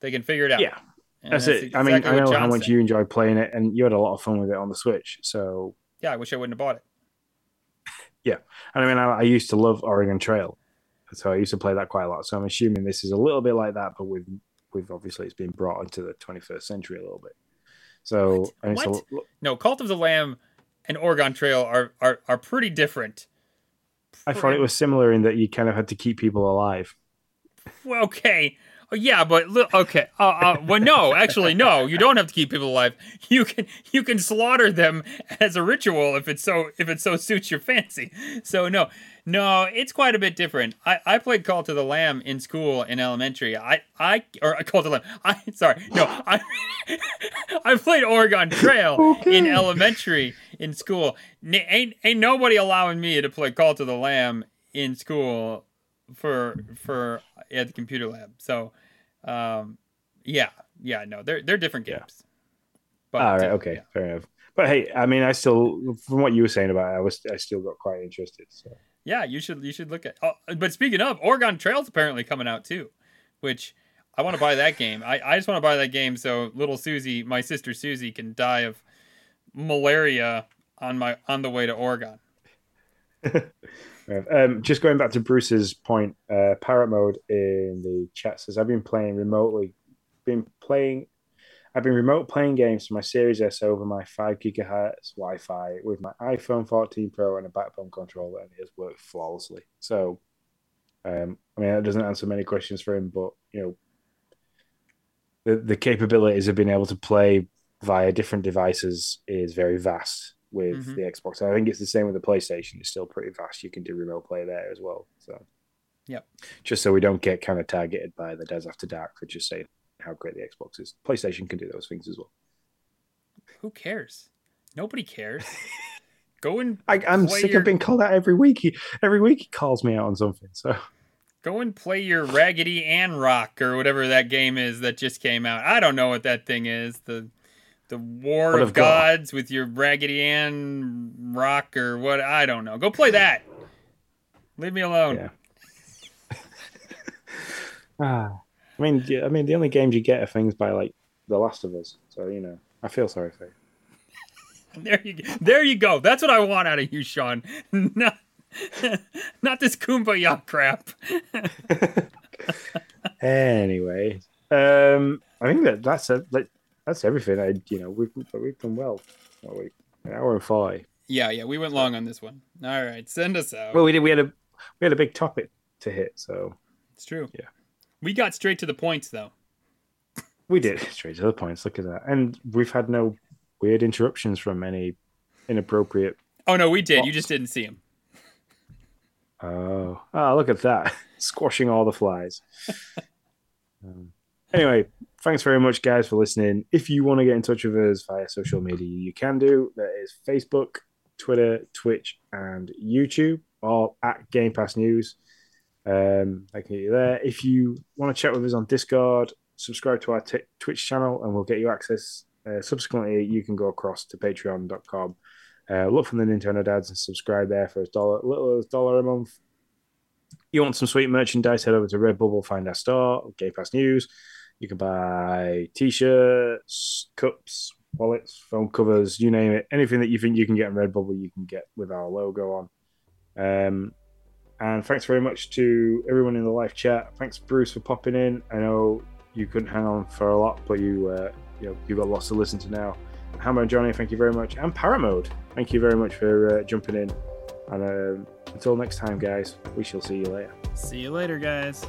they can figure it out. Yeah, that's it. Exactly. I mean, I know how much you enjoy playing it, and you had a lot of fun with it on the Switch. So yeah, I wish I wouldn't have bought it. Yeah, and I mean, I used to love Oregon Trail, so I used to play that quite a lot. So I'm assuming this is a little bit like that, but we've obviously it's been brought into the 21st century a little bit. So, no, Cult of the Lamb and Oregon Trail are pretty different. I thought it was similar in that you kind of had to keep people alive. Well, okay. Yeah, but okay. Well, no, actually, no. You don't have to keep people alive. You can slaughter them as a ritual if it so suits your fancy. So no, it's quite a bit different. I played Cult of the Lamb in school in elementary. I played Oregon Trail in elementary in school. Ain't nobody allowing me to play Cult of the Lamb in school for at the computer lab. So no, they're different games. Yeah. But all right, okay, yeah. Fair enough. But hey, I mean, I still, from what you were saying about it, I still got quite interested. So yeah, you should look at. Oh, but speaking of, Oregon Trail's apparently coming out too, which I want to buy that game. I just want to buy that game so little Susie, my sister Susie, can die of malaria on the way to Oregon. Just going back to Bruce's point, Parrot Mode in the chat says, I've been remote playing games for my Series S over my 5 gigahertz Wi-Fi with my iPhone 14 Pro and a backbone controller, and it has worked flawlessly. So, I mean, that doesn't answer many questions for him, but, you know, the capabilities of being able to play via different devices is very vast. With the Xbox, I think it's the same with the PlayStation. It's still pretty vast. You can do remote play there as well. So, yep. Just so we don't get kind of targeted by the Dads After Dark for just saying how great the Xbox is. PlayStation can do those things as well. Who cares? Nobody cares. Go and I'm sick of being called out every week. Every week he calls me out on something. So go and play your Raggedy Ann Rock or whatever that game is that just came out. I don't know what that thing is. The War of Gods with your Raggedy Ann Rock or what? I don't know. Go play that. Leave me alone. Yeah. I mean, the only games you get are things by like The Last of Us. So you know, I feel sorry for you. There you go. That's what I want out of you, Sean. Not this kumbaya crap. Anyway, I think that's it. That's everything. We've done well. An hour and 5. Yeah, we went long on this one. All right, send us out. Well, we did. We had a big topic to hit, so it's true. Yeah, we got straight to the points, though. We did straight to the points. Look at that, and we've had no weird interruptions from any inappropriate. Oh no, we did. Box. You just didn't see them. Oh, look at that! Squashing all the flies. Anyway, thanks very much, guys, for listening. If you want to get in touch with us via social media, you can do. That is Facebook, Twitter, Twitch, and YouTube, all at Game Pass News. I can get you there. If you want to chat with us on Discord, subscribe to our Twitch channel, and we'll get you access. Subsequently, you can go across to patreon.com. Look for the Nintendo Dads and subscribe there for a little a month. You want some sweet merchandise, head over to Redbubble, find our store, Game Pass News. You can buy t-shirts, cups, wallets, phone covers, you name it. Anything that you think you can get in Redbubble, you can get with our logo on. And thanks very much to everyone in the live chat. Thanks, Bruce, for popping in. I know you couldn't hang on for a lot, but you got lots to listen to now. Hammer and Johnny, thank you very much. And Paramode, thank you very much for jumping in. And until next time, guys, we shall see you later. See you later, guys.